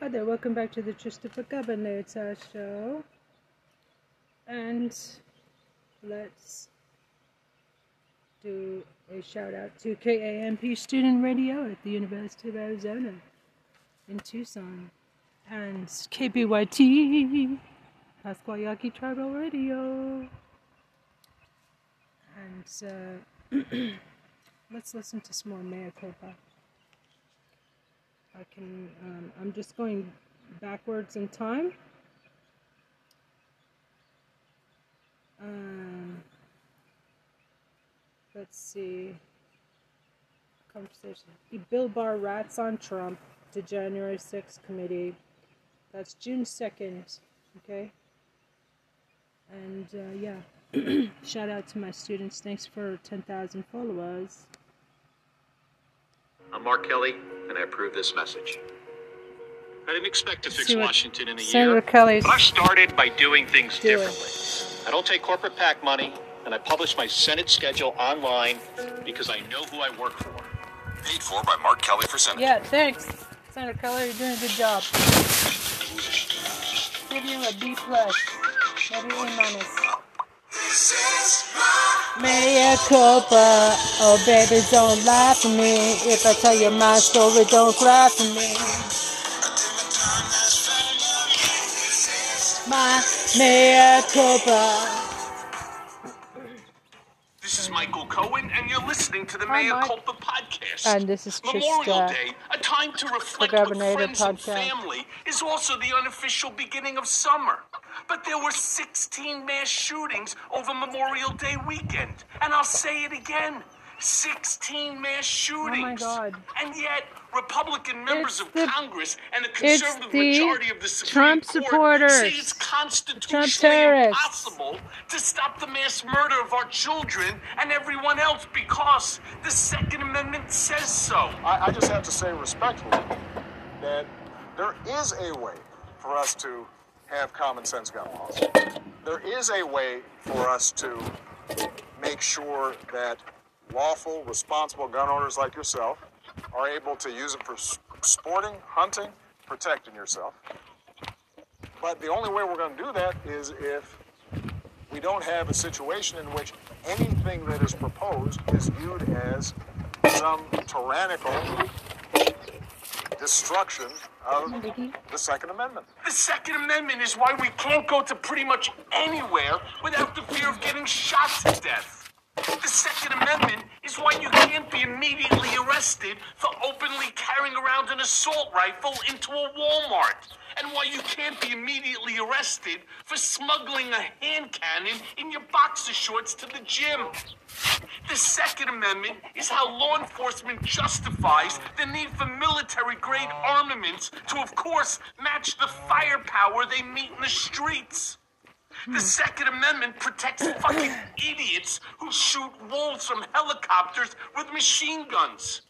Hi there, welcome back to the Christopher Gubbin Laita show. And let's do a shout out to KAMP Student Radio at the University of Arizona in Tucson. And KBYT, Pasquayaki Tribal Radio. And let's listen to some more Mea Culpa. I can, I'm just going backwards in time. Let's see. Conversation. Bill Barr rats on Trump to January 6th committee. That's June 2nd. Okay. And yeah. Shout out to my students. Thanks for 10,000 followers. I'm Mark Kelly, and I approve this message. I didn't expect to fix Washington in a year, but I started by doing things differently. I don't take corporate PAC money, and I publish my Senate schedule online because I know who I work for. Paid for by Mark Kelly for Senate. Yeah, thanks, Senator Kelly. You're doing a good job. Give you a B+, maybe A-. This is my Mea Culpa, oh baby, don't laugh at me. If I tell you my story, don't cry for me. My Mea Culpa. This is Michael Cohen, and you're listening to the Mea Culpa podcast. And this is Memorial Day, a time to reflect with friends and family, is also the unofficial beginning of summer. But there were 16 mass shootings over Memorial Day weekend. And I'll say it again, 16 mass shootings. Oh my God. And yet, Republican members of Congress and the conservative majority of the Supreme Court say it's constitutionally impossible to stop the mass murder of our children and everyone else because the Second Amendment says so. I just have to say respectfully that there is a way for us to have common sense gun laws. There is a way for us to make sure that lawful, responsible gun owners like yourself are able to use it for sporting, hunting, protecting yourself. But the only way we're going to do that is if we don't have a situation in which anything that is proposed is viewed as some tyrannical destruction of the Second Amendment. The Second Amendment is why we can't go to pretty much anywhere without the fear of getting shot to death. The Second Amendment is why you can't be immediately arrested for openly carrying around an assault rifle into a Walmart, and why you can't be immediately arrested for smuggling a hand cannon in your boxer shorts to the gym. The Second Amendment is how law enforcement justifies the need for military-grade armaments to, of course, match the firepower they meet in the streets. The Second Amendment protects fucking idiots who shoot wolves from helicopters with machine guns.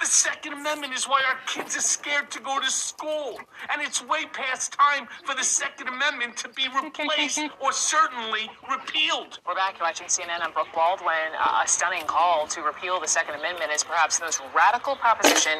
The Second Amendment is why our kids are scared to go to school, and it's way past time for the Second Amendment to be replaced or certainly repealed. We're back. You're watching CNN. I'm Brooke Baldwin. A stunning call to repeal the Second Amendment is perhaps the most radical proposition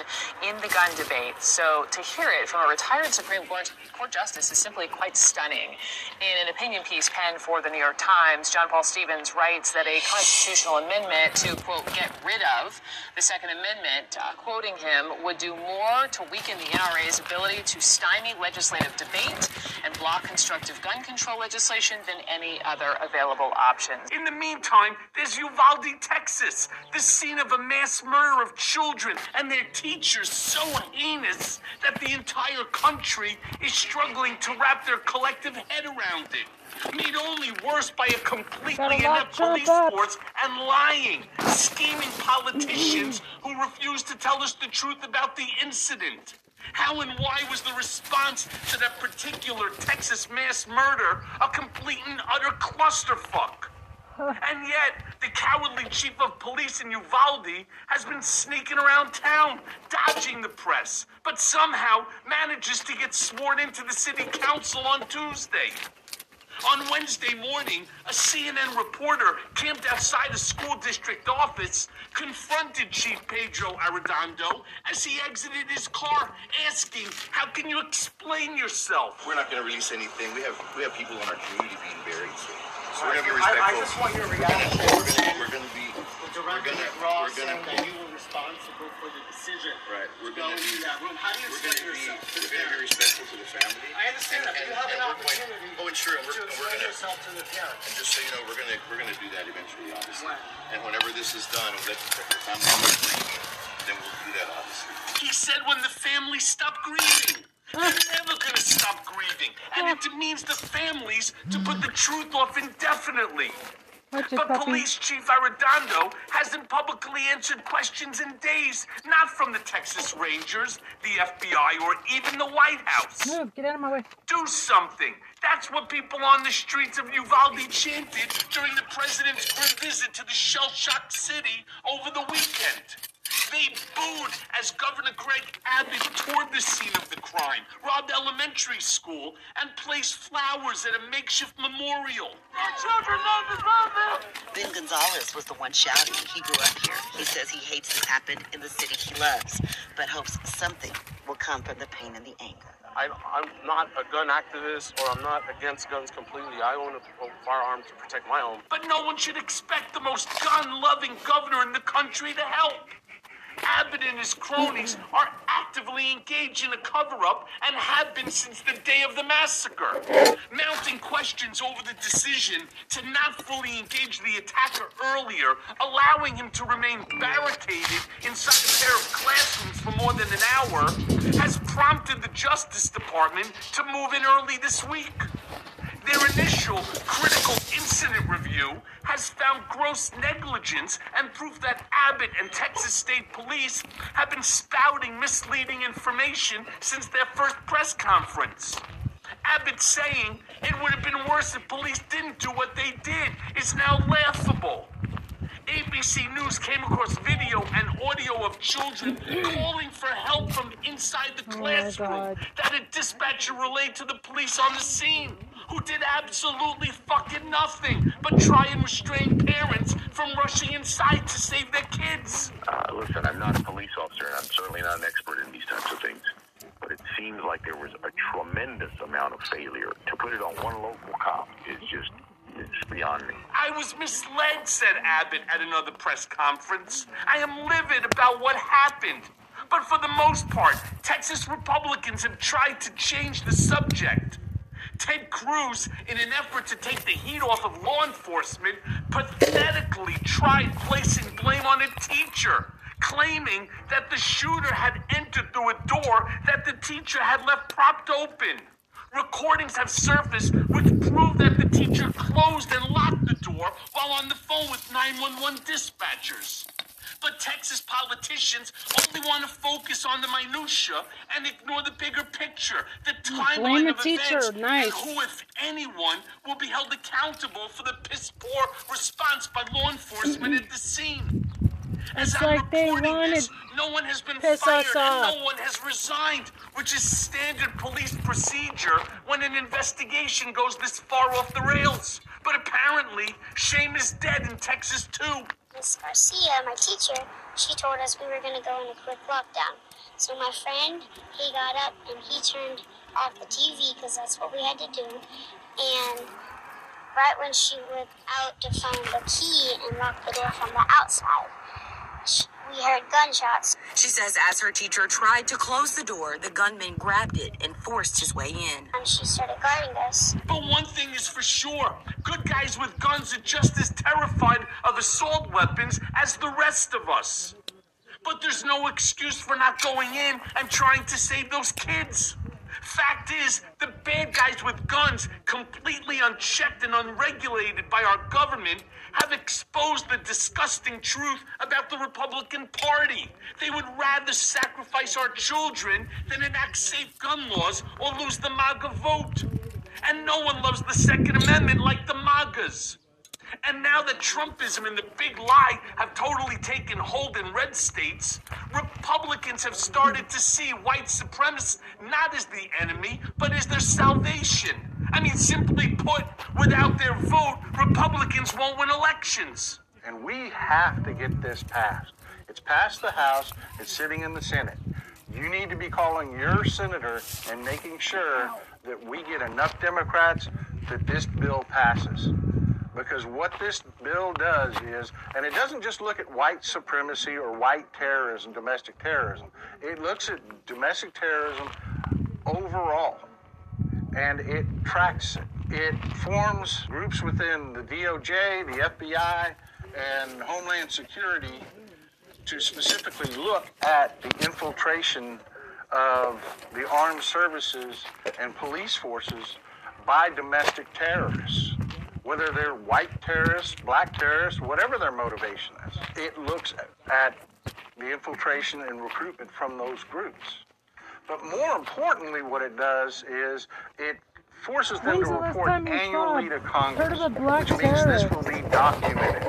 in the gun debate. So to hear it from a retired Supreme Court Justice is simply quite stunning. In an opinion piece penned for the New York Times, John Paul Stevens writes that a constitutional amendment to, quote, get rid of the Second Amendment, quoting him, would do more to weaken the NRA's ability to stymie legislative debate and block constructive gun control legislation than any other available option. In the meantime, there's Uvalde, Texas, the scene of a mass murder of children and their teachers so heinous that the entire country is struggling to wrap their collective head around it. Made only worse by a completely inept police force and lying, scheming politicians who refused to tell us the truth about the incident. How and why was the response to that particular Texas mass murder a complete and utter clusterfuck? And yet, the cowardly chief of police in Uvalde has been sneaking around town, dodging the press, but somehow manages to get sworn into the city council on Tuesday. On Wednesday morning, a CNN reporter camped outside a school district office confronted Chief Pedro Arredondo as he exited his car, asking, "How can you explain yourself?" We're not going to release anything. We have people in our community being buried. So we're going to be respectful. I just want your reaction. We're going to be you were responsible for the decision. Right. We're going to be that room. How do you explain yourself? We're going to be respectful to the family. I understand that. You have an opportunity. Oh, and sure. We're going to explain yourself to the parents. And just so you know, we're going to do that eventually, obviously. Right. And whenever this is done, we'll let the family know. Then we'll do that, obviously. He said, when the family stopped grieving. We're never going to stop grieving, and it demeans the families to put the truth off indefinitely. But Police Chief Arredondo hasn't publicly answered questions in days, not from the Texas Rangers, the FBI, or even the White House. Move, get out of my way. Do something. That's what people on the streets of Uvalde chanted during the president's visit to the shell-shocked city over the weekend. They booed as Governor Greg Abbott toured the scene of the crime, robbed elementary school, and placed flowers at a makeshift memorial. Our children love his mother. Ben Gonzalez was the one shouting. He grew up here. He says he hates this happened in the city he loves, but hopes something will come from the pain and the anger. I'm not a gun activist, or I'm not against guns completely. I own a firearm to protect my own. But no one should expect the most gun-loving governor in the country to help. Abbott and his cronies are actively engaged in a cover-up and have been since the day of the massacre. Mounting questions over the decision to not fully engage the attacker earlier, allowing him to remain barricaded inside a pair of classrooms for more than an hour, has prompted the Justice Department to move in early this week. Their initial critical incident review has found gross negligence and proof that Abbott and Texas State Police have been spouting misleading information since their first press conference. Abbott saying it would have been worse if police didn't do what they did is now laughable. ABC News came across video and audio of children calling for help from inside the classroom that a dispatcher relayed to the police on the scene, who did absolutely fucking nothing but try and restrain parents from rushing inside to save their kids. Listen, I'm not a police officer, and I'm certainly not an expert in these types of things. But it seems like there was a tremendous amount of failure. To put it on one local cop is just... it's beyond me. I was misled, said Abbott at another press conference. I am livid about what happened. But for the most part, Texas Republicans have tried to change the subject. Ted Cruz, in an effort to take the heat off of law enforcement, pathetically tried placing blame on a teacher, claiming that the shooter had entered through a door that the teacher had left propped open. Recordings have surfaced which prove that the teacher closed and locked the door while on the phone with 911 dispatchers. But Texas politicians only want to focus on the minutia and ignore the bigger picture, the timeline of events, and who, if anyone, will be held accountable for the piss-poor response by law enforcement at the scene. As I'm reporting this, no one has been fired and no one has resigned, which is standard police procedure when an investigation goes this far off the rails. But apparently, shame is dead in Texas, too. Miss Garcia, my teacher, she told us we were going to go in a quick lockdown. So my friend, he got up and he turned off the TV because that's what we had to do. And right when she went out to find the key and lock the door from the outside, we heard gunshots. She says as her teacher tried to close the door, the gunman grabbed it and forced his way in. And she started guarding us. But one thing is for sure, good guys with guns are just as terrified of assault weapons as the rest of us. But there's no excuse for not going in and trying to save those kids. Fact is, the bad guys with guns, completely unchecked and unregulated by our government, have exposed the disgusting truth about the Republican Party. They would rather sacrifice our children than enact safe gun laws or lose the MAGA vote. And no one loves the Second Amendment like the MAGAs. And now that Trumpism and the big lie have totally taken hold in red states, Republicans have started to see white supremacists not as the enemy, but as their salvation, I mean, simply put, without their vote, Republicans won't win elections. And we have to get this passed. It's passed the House. It's sitting in the Senate. You need to be calling your senator and making sure that we get enough Democrats that this bill passes. Because what this bill does is, and it doesn't just look at white supremacy or white terrorism, domestic terrorism. It looks at domestic terrorism overall, and it tracks it. It forms groups within the DOJ, the FBI, and Homeland Security to specifically look at the infiltration of the armed services and police forces by domestic terrorists, whether they're white terrorists, black terrorists, whatever their motivation is. It looks at the infiltration and recruitment from those groups. But more importantly, what it does is it forces them to report annually to Congress, which means this will be documented.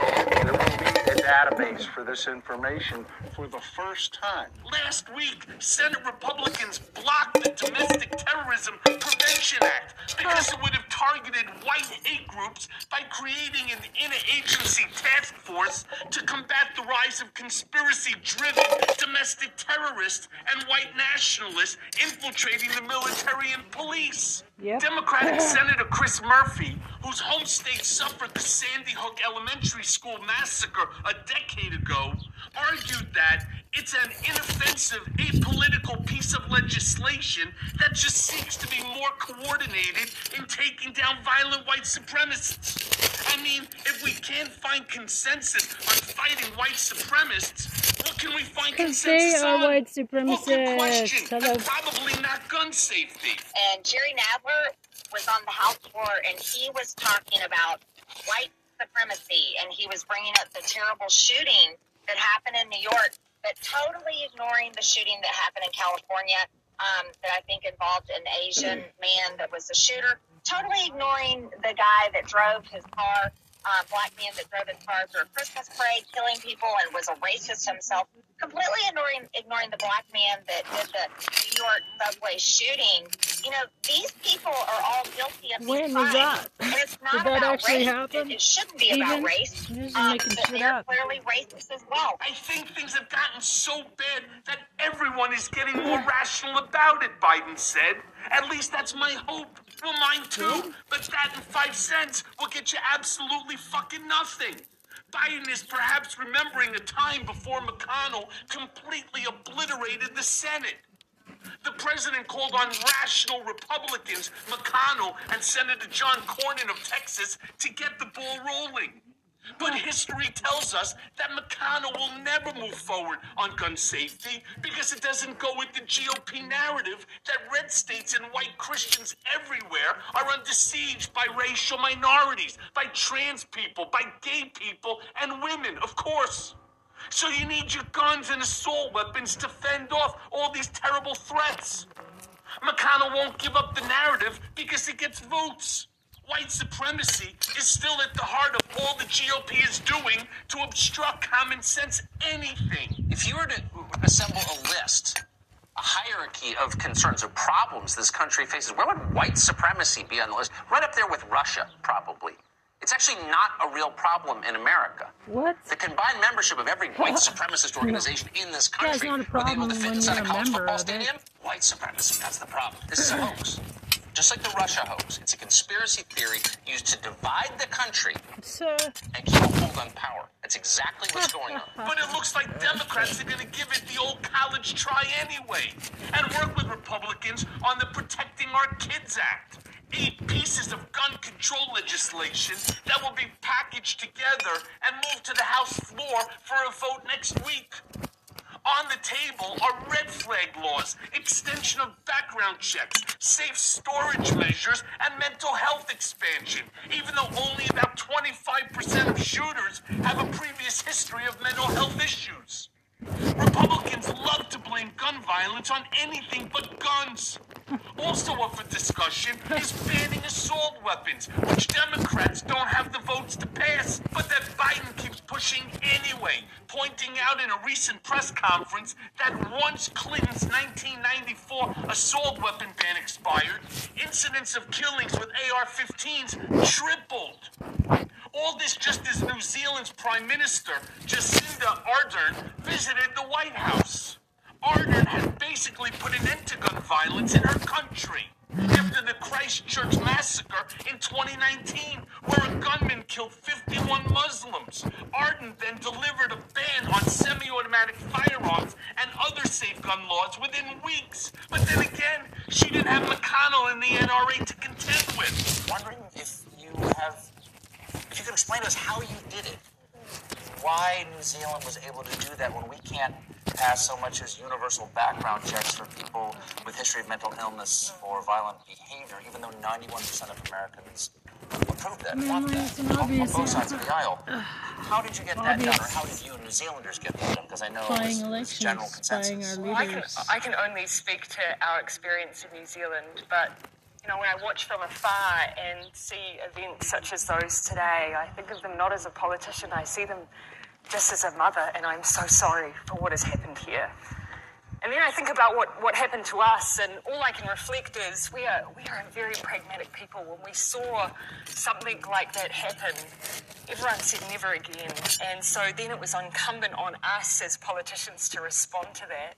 There will be a database for this information for the first time. Last week, Senate Republicans blocked the Domestic Terrorism Prevention Act because it would have targeted white hate groups by creating an interagency task force to combat the rise of conspiracy-driven domestic terrorists and white nationalists infiltrating the military and police. Yep. Democratic Senator Chris Murphy, whose home state suffered the Sandy Hook Elementary School massacre a decade ago, argued that it's an inoffensive, apolitical piece of legislation that just seems to be more coordinated in taking down violent white supremacists. I mean, if we can't find consensus on fighting white supremacists, what can we find consensus on? They are white supremacists. Well, good question, but probably not gun safety. And Jerry Nadler was on the House floor, and he was talking about white supremacy, and he was bringing up the terrible shooting that happened in New York, but totally ignoring the shooting that happened in California that I think involved an Asian man that was the shooter, totally ignoring the guy that drove his car, black man that drove his car through a Christmas parade, killing people and was a racist himself, completely ignoring the black man that did the New York subway shooting. You know, these people are all guilty of these crimes. When was that? And it's not did that about actually race. Happen? It shouldn't be even? About race. But they're clearly racist as well. I think things have gotten so bad that everyone is getting more rational about it, Biden said. At least that's my hope. Well, mine too. But that and 5 cents will get you absolutely fucking nothing. Biden is perhaps remembering a time before McConnell completely obliterated the Senate. The president called on rational Republicans, McConnell and Senator John Cornyn of Texas, to get the ball rolling. But history tells us that McConnell will never move forward on gun safety because it doesn't go with the GOP narrative that red states and white Christians everywhere are under siege by racial minorities, by trans people, by gay people, and women, of course. So you need your guns and assault weapons to fend off all these terrible threats. McConnell won't give up the narrative because it gets votes. White supremacy is still at the heart of all the GOP is doing to obstruct common sense anything. If you were to assemble a list, a hierarchy of concerns or problems this country faces, where would white supremacy be on the list? Right up there with Russia, probably. It's actually not a real problem in America. What? The combined membership of every white supremacist organization in this country would be able to fit inside a college football stadium? White supremacy, that's the problem. This is a hoax. Just like the Russia hoax, it's a conspiracy theory used to divide the country and keep a hold on power. That's exactly what's going on. But it looks like Democrats are going to give it the old college try anyway and work with Republicans on the Protecting Our Kids Act. 8 pieces of gun control legislation that will be packaged together and moved to the House floor for a vote next week. On the table are red flag laws, extension of background checks, safe storage measures, and mental health expansion, even though only about 25% of shooters have a previous history of mental health issues. Republicans love to blame gun violence on anything but guns. Also up for discussion is banning assault weapons, which Democrats don't have the votes to pass, but that Biden keeps pushing anyway, pointing out in a recent press conference that once Clinton's 1994 assault weapon ban expired, incidents of killings with AR-15s tripled. All this just as New Zealand's Prime Minister, Jacinda Ardern, visited the White House. Ardern had basically put an end to gun violence in her country after the Christchurch massacre in 2019, where a gunman killed 51 Muslims. Ardern then delivered a ban on semi-automatic firearms and other safe gun laws within weeks. But then again, she didn't have McConnell and the NRA to contend with. Wondering if you could explain to us how you did it. Why New Zealand was able to do that when we can't pass so much as universal background checks for people with history of mental illness or violent behavior, even though 91% of Americans approve that, want that, on both sides of the aisle. How did you get that done, or how did you New Zealanders get that done? Because I know it's general consensus. Well, I can only speak to our experience in New Zealand, but you know, when I watch from afar and see events such as those today, I think of them not as a politician. I see them just as a mother, and I'm so sorry for what has happened here. And then I think about what happened to us, and all I can reflect is we are a very pragmatic people. When we saw something like that happen, everyone said never again. And so then it was incumbent on us as politicians to respond to that.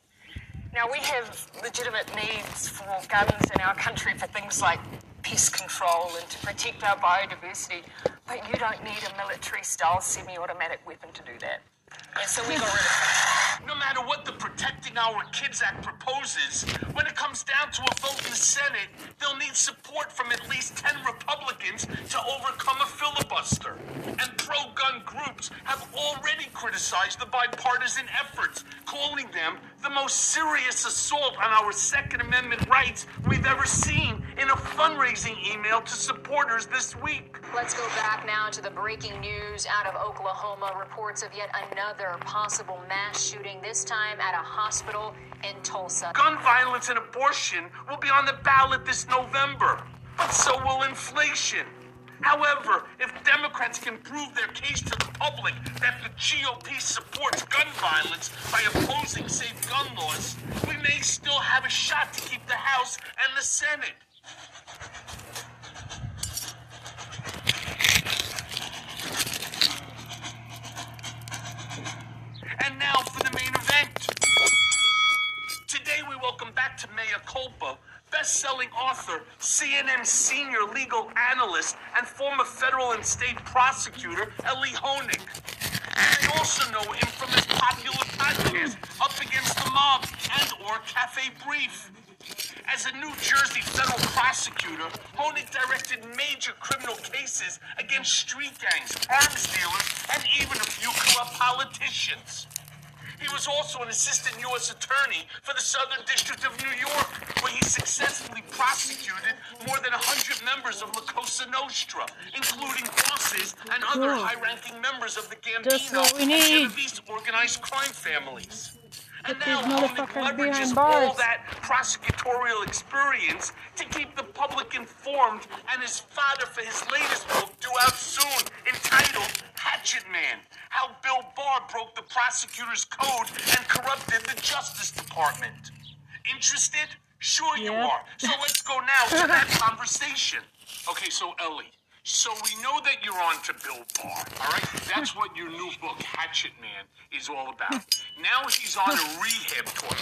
Now, we have legitimate needs for guns in our country for things like pest control and to protect our biodiversity, but you don't need a military-style semi-automatic weapon to do that. And so we got rid of it. No matter what the Protecting Our Kids Act proposes, when it comes down to a vote in the Senate, they'll need support from at least 10 Republicans to overcome a filibuster. And pro-gun groups have already criticized the bipartisan efforts, calling them the most serious assault on our Second Amendment rights we've ever seen in a fundraising email to supporters this week. Let's go back now to the breaking news out of Oklahoma. Reports of yet another possible mass shooting, this time at a hospital in Tulsa. Gun violence and abortion will be on the ballot this November, but so will inflation. However, if Democrats can prove their case to the public that the GOP supports gun violence by opposing safe gun laws, we may still have a shot to keep the House and the Senate. And now for the main event. Today we welcome back to Mea Culpa best-selling author, CNN senior legal analyst, and former federal and state prosecutor, Elie Honig. And I also know him from his popular podcast, Up Against the Mob and/or Cafe Brief. As a New Jersey federal prosecutor, Honig directed major criminal cases against street gangs, arms dealers, and even a few corrupt politicians. He was also an assistant U.S. attorney for the Southern District of New York, where he successfully prosecuted more than 100 members of La Cosa Nostra, including bosses and other high-ranking members of the Gambino and Genovese organized crime families. And now Honig leverages all that prosecutorial experience to keep the public informed, and is fodder for his latest book due out soon, entitled Hatchet Man: How Bill Barr Broke the Prosecutor's Code and Corrupted the Justice Department. Interested? Sure you are. So let's go now to that conversation. Okay, so Elie, so we know that you're on to Bill Barr, all right? That's what your new book, Hatchet Man, is all about. Now he's on a rehab tour.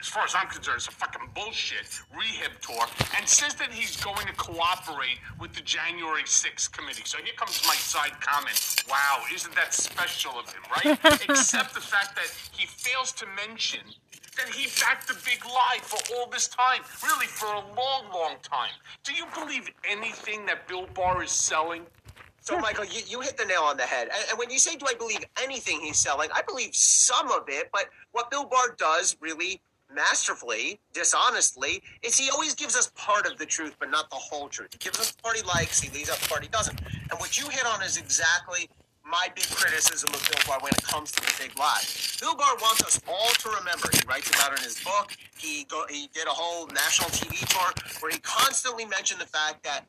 As far as I'm concerned, it's a fucking bullshit rehab tour, and says that he's going to cooperate with the January 6th committee. So here comes my side comment. Wow, isn't that special of him, right? Except the fact that he fails to mention that he backed the big lie for all this time, really for a long, long time. Do you believe anything that Bill Barr is selling? So, Michael, you hit the nail on the head. And when you say, do I believe anything he's selling, I believe some of it, but what Bill Barr does really masterfully, dishonestly, is he always gives us part of the truth, but not the whole truth. He gives us the part he likes, he leaves out the part he doesn't. And what you hit on is exactly my big criticism of Bill Barr when it comes to the big lie. Bill Barr wants us all to remember. He writes about it in his book. He did a whole national TV tour where he constantly mentioned the fact that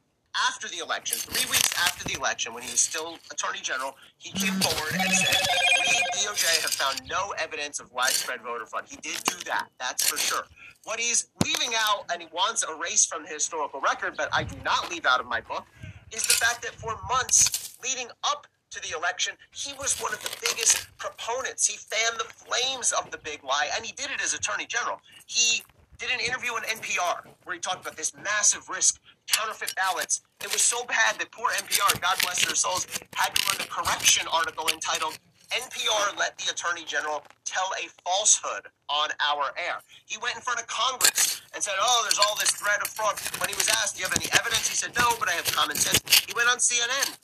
after the election, 3 weeks after the election, when he was still Attorney General, he came forward and said, we, DOJ, have found no evidence of widespread voter fraud. He did do that. That's for sure. What he's leaving out, and he wants erased from the historical record, but I do not leave out of my book, is the fact that for months leading up to the election, he was one of the biggest proponents. He fanned the flames of the big lie, and he did it as Attorney General. He did an interview on NPR where he talked about this massive risk, counterfeit ballots. It was so bad that poor NPR, God bless their souls, had to run a correction article entitled, NPR let the Attorney General tell a falsehood on our air. He went in front of Congress and said, oh, there's all this threat of fraud. When he was asked, do you have any evidence? He said, no, but I have common sense. He went on CNN,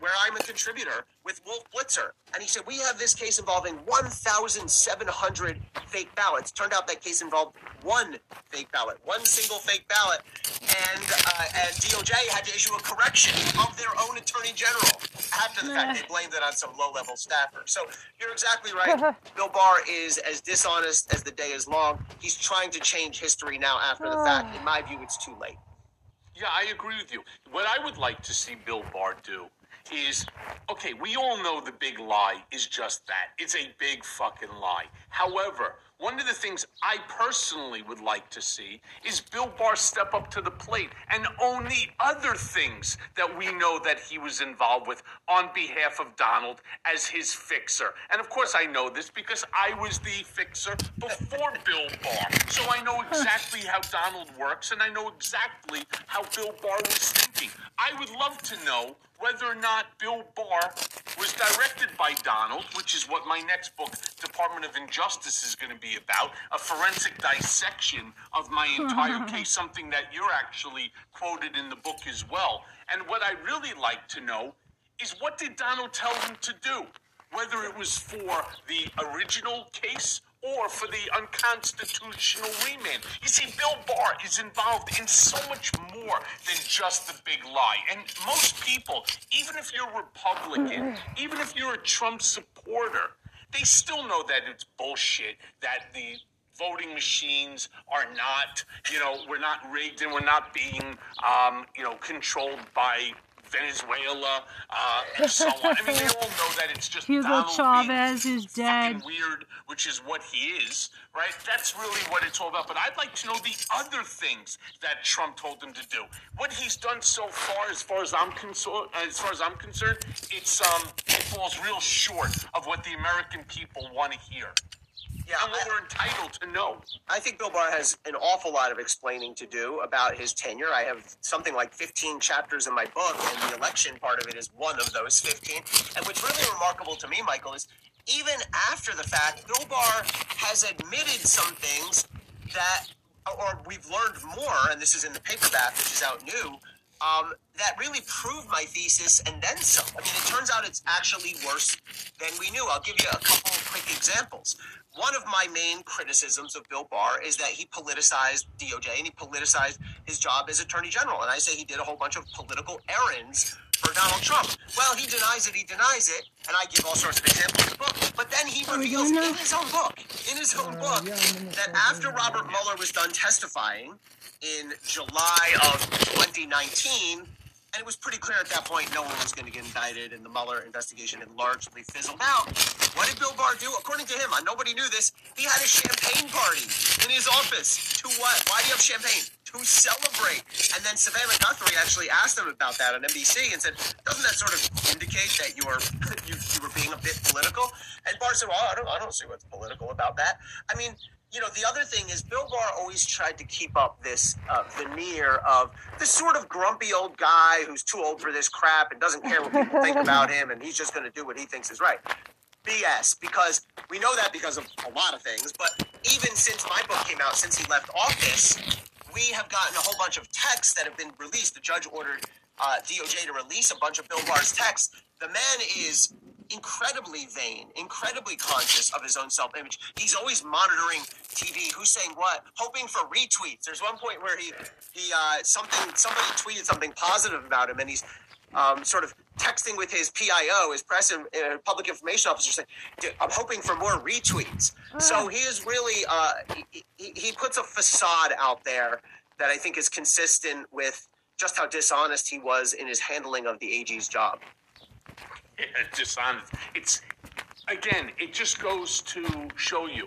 where I'm a contributor, with Wolf Blitzer. And he said, we have this case involving 1,700 fake ballots. Turned out that case involved one fake ballot, one single fake ballot. And DOJ had to issue a correction of their own Attorney General after the fact. They blamed it on some low-level staffer. So you're exactly right. Bill Barr is as dishonest as the day is long. He's trying to change history now after the fact. In my view, it's too late. Yeah, I agree with you. What I would like to see Bill Barr do is, okay, we all know the big lie is just that. It's a big fucking lie. However, one of the things I personally would like to see is Bill Barr step up to the plate and own the other things that we know that he was involved with on behalf of Donald as his fixer. And of course I know this because I was the fixer before Bill Barr. So I know exactly how Donald works and I know exactly how Bill Barr was thinking. I would love to know whether or not Bill Barr was directed by Donald, which is what my next book, Department of Injustice, is going to be about, a forensic dissection of my entire case, something that you're actually quoted in the book as well. And what I really like to know is what did Donald tell him to do, whether it was for the original case or for the unconstitutional remand. You see, Bill Barr is involved in so much more than just the big lie. And most people, even if you're Republican, even if you're a Trump supporter, they still know that it's bullshit, that the voting machines are not, we're not rigged and we're not being, controlled by Venezuela, and so on. I mean, they all know that it's just Hugo Donald Chavez is dead. Weird, which is what he is, right? That's really what it's all about. But I'd like to know the other things that Trump told him to do. What he's done so far, as far as I'm concerned, it falls real short of what the American people want to hear. Yeah, and what we're entitled to know. I think Bill Barr has an awful lot of explaining to do about his tenure. I have something like 15 chapters in my book, and the election part of it is one of those 15. And what's really remarkable to me, Michael, is even after the fact, Bill Barr has admitted some things that, or we've learned more, and this is in the paperback, which is out new, that really proved my thesis and then some. I mean, it turns out it's actually worse than we knew. I'll give you a couple of quick examples. One of my main criticisms of Bill Barr is that he politicized DOJ and he politicized his job as Attorney General. And I say he did a whole bunch of political errands for Donald Trump. Well, he denies it, and I give all sorts of examples in the book. But then he reveals in his own book, that after Robert Mueller was done testifying in July of 2019, and it was pretty clear at that point no one was going to get indicted, and the Mueller investigation had largely fizzled out. What did Bill Barr do? According to him, nobody knew this, he had a champagne party in his office. To what? Why do you have champagne? To celebrate. And then Savannah Guthrie actually asked him about that on NBC and said, doesn't that sort of indicate that you were being a bit political? And Barr said, well, I don't see what's political about that. I mean, the other thing is Bill Barr always tried to keep up this veneer of this sort of grumpy old guy who's too old for this crap and doesn't care what people think about him, and he's just going to do what he thinks is right. BS, because we know that because of a lot of things, but even since my book came out, since he left office, we have gotten a whole bunch of texts that have been released. The judge ordered DOJ to release a bunch of Bill Barr's texts. The man is incredibly vain, incredibly conscious of his own self-image. He's always monitoring TV, who's saying what, hoping for retweets. There's one point where he somebody tweeted something positive about him, and he's sort of texting with his PIO, his press and public information officer, saying, I'm hoping for more retweets. So he is really, he puts a facade out there that I think is consistent with just how dishonest he was in his handling of the AG's job. Yeah, dishonest. It's, again, it just goes to show you,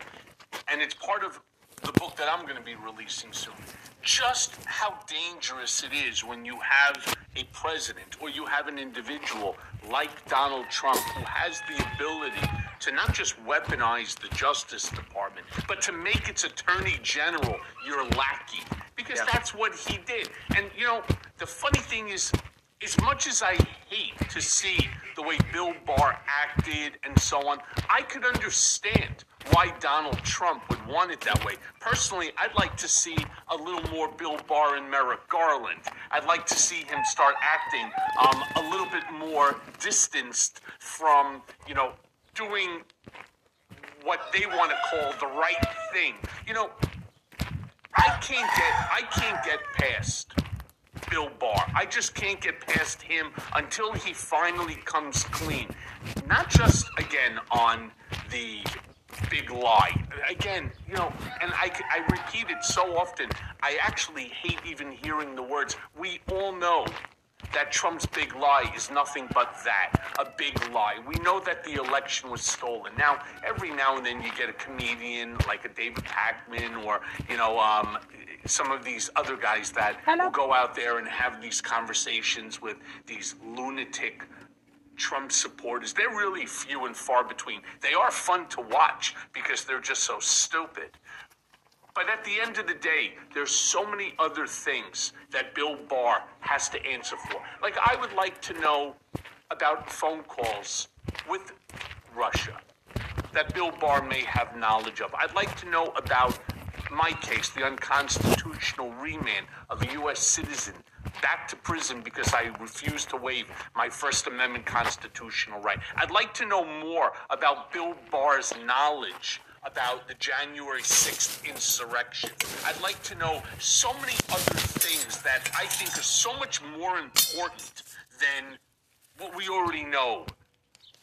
and it's part of the book that I'm going to be releasing soon, just how dangerous it is when you have a president or you have an individual like Donald Trump who has the ability to not just weaponize the Justice Department, but to make its Attorney General your lackey, because that's what he did. And, you know, the funny thing is, as much as I hate to see the way Bill Barr acted and so on, I could understand why Donald Trump would want it that way. Personally, I'd like to see a little more Bill Barr and Merrick Garland. I'd like to see him start acting a little bit more distanced from, you know, doing what they want to call the right thing. You know, I can't get past Bill Barr. I just can't get past him until he finally comes clean. Not just, again, on the big lie. Again, you know, and I repeat it so often, I actually hate even hearing the words. We all know that Trump's big lie is nothing but that, a big lie. We know that the election was stolen. Now, every now and then you get a comedian like a David Pakman or, you know, some of these other guys that will go out there and have these conversations with these lunatic Trump supporters. They're really few and far between. They are fun to watch because they're just so stupid. But at the end of the day, there's so many other things that Bill Barr has to answer for. Like, I would like to know about phone calls with Russia that Bill Barr may have knowledge of. I'd like to know about my case, the unconstitutional remand of a U.S. citizen back to prison because I refused to waive my First Amendment constitutional right. I'd like to know more about Bill Barr's knowledge about the January 6th insurrection. I'd like to know so many other things that I think are so much more important than what we already know.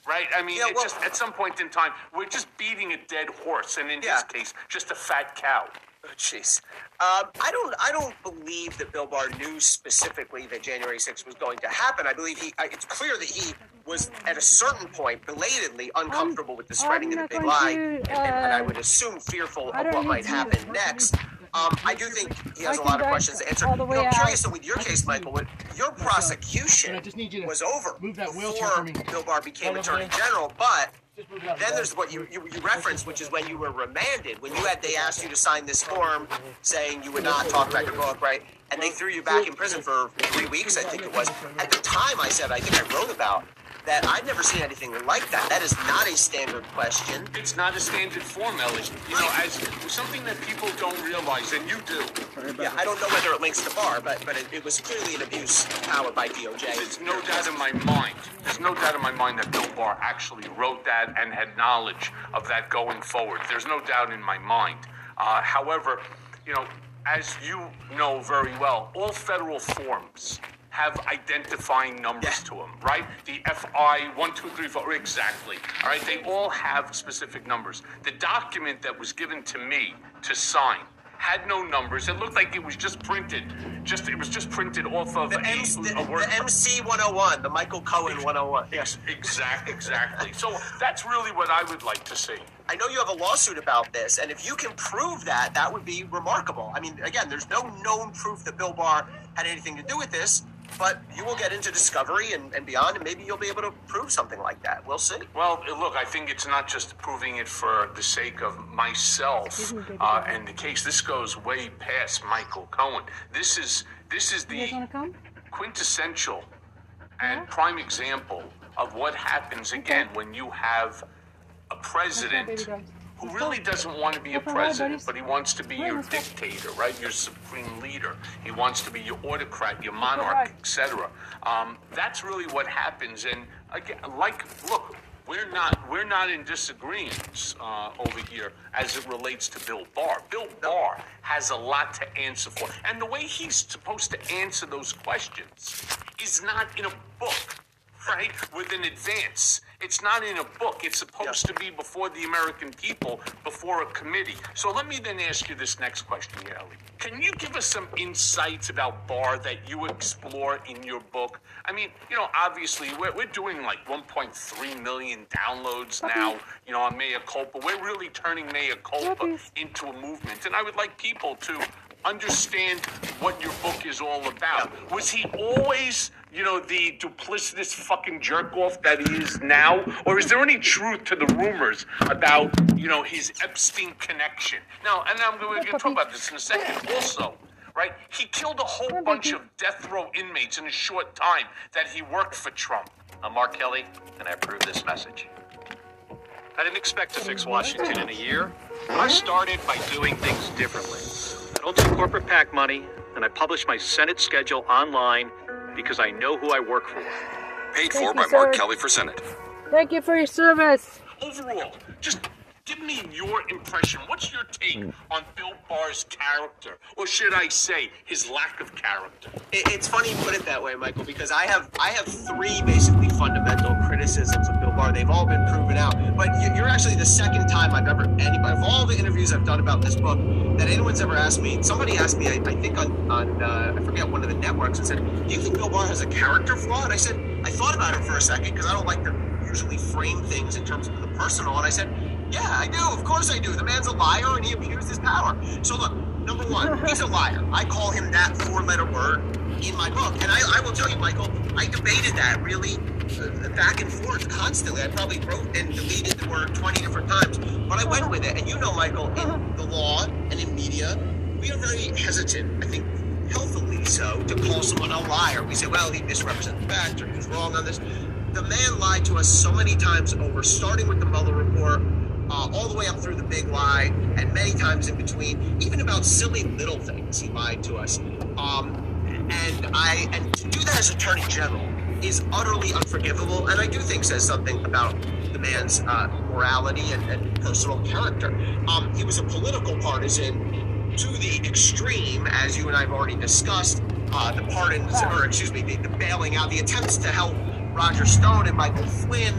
Right? I mean, it just at some point in time, we're just beating a dead horse, and in his case, just a fat cow. Oh, jeez. I don't believe that Bill Barr knew specifically that January 6th was going to happen. I believe it's clear that he was at a certain point belatedly uncomfortable with the spreading of the big lie, and I would assume fearful of what might happen next. I do think he has a lot of questions to answer. You know, I'm curious that with your case, Michael, when your prosecution was over before Bill Barr became Attorney General, but then there's what you referenced, which is when you were remanded, when they asked you to sign this form saying you would not talk about your book, right? And they threw you back in prison for 3 weeks, I think it was. At the time, I said, I think I wrote about that I've never seen anything like that. That is not a standard question. It's not a standard form, Elie. You know, as something that people don't realize, and you do. Yeah, I don't know whether it links to Barr, but it was clearly an abuse of power by DOJ. There's no doubt in my mind. There's no doubt in my mind that Bill Barr actually wrote that and had knowledge of that going forward. There's no doubt in my mind. However, you know, as you know very well, all federal forms have identifying numbers to them, right? The FI 1234, exactly. All right, they all have specific numbers. The document that was given to me to sign had no numbers. It looked like it was just printed. It was just printed off of a word. The MC 101, the Michael Cohen 101. Yes, exactly. So that's really what I would like to see. I know you have a lawsuit about this, and if you can prove that, that would be remarkable. I mean, again, there's no known proof that Bill Barr had anything to do with this, but you will get into discovery and beyond, and maybe you'll be able to prove something like that. We'll see. Well, look, I think it's not just proving it for the sake of myself and the case. This goes way past Michael Cohen. This is the quintessential and prime example of what happens, again, when you have a president who really doesn't want to be a president, but he wants to be your dictator, right? Your supreme leader. He wants to be your autocrat, your monarch, etc. That's really what happens. And again, look, We're not in disagreements over here as it relates to Bill Barr. Bill Barr has a lot to answer for. And the way he's supposed to answer those questions is not in a book, right, with an advance. It's not in a book. It's supposed to be before the American people, before a committee. So let me then ask you this next question here, Elie. Can you give us some insights about Barr that you explore in your book? I mean, you know, obviously we're doing like 1.3 million downloads now, you know, on Mea Culpa. We're really turning Mea Culpa into a movement. And I would like people to understand what your book is all about. Was he always, you know, the duplicitous fucking jerk-off that he is now? Or is there any truth to the rumors about, you know, his Epstein connection? Now, and I'm going to talk about this in a second also, right? He killed a whole bunch of death row inmates in a short time that he worked for Trump. I'm Mark Kelly, and I approve this message. I didn't expect to fix Washington in a year. I started by doing things differently. I don't do corporate PAC money, and I publish my Senate schedule online because I know who I work for. Paid for by Mark Kelly for Senate. Thank you for your service. Overall, just give me your impression. What's your take on Bill Barr's character? Or should I say, his lack of character? It's funny you put it that way, Michael, because I have three basically fundamental criticisms of Bill Barr. They've all been proven out. But you're actually the second time I've ever, anybody, of all the interviews I've done about this book, that anyone's ever asked me. Somebody asked me, I think on I forget, one of the networks, and said, do you think Bill Barr has a character flaw? And I said, I thought about it for a second, because I don't like to usually frame things in terms of the personal. And I said, yeah, I do. Of course I do. The man's a liar, and he abused his power. So look, number one, he's a liar. I call him that four-letter word in my book. And I will tell you, Michael, I debated that really back and forth constantly. I probably wrote and deleted the word 20 different times, but I went with it. And you know, Michael, in the law and in media, we are very hesitant, I think healthily so, to call someone a liar. We say, well, he misrepresented the fact, or he was wrong on this. The man lied to us so many times over, starting with the Mueller report, all the way up through the big lie, and many times in between, even about silly little things he lied to us. And to do that as Attorney General is utterly unforgivable, and I do think says something about the man's morality and personal character. He was a political partisan to the extreme, as you and I have already discussed, the pardons, or excuse me, the bailing out, the attempts to help Roger Stone and Michael Flynn,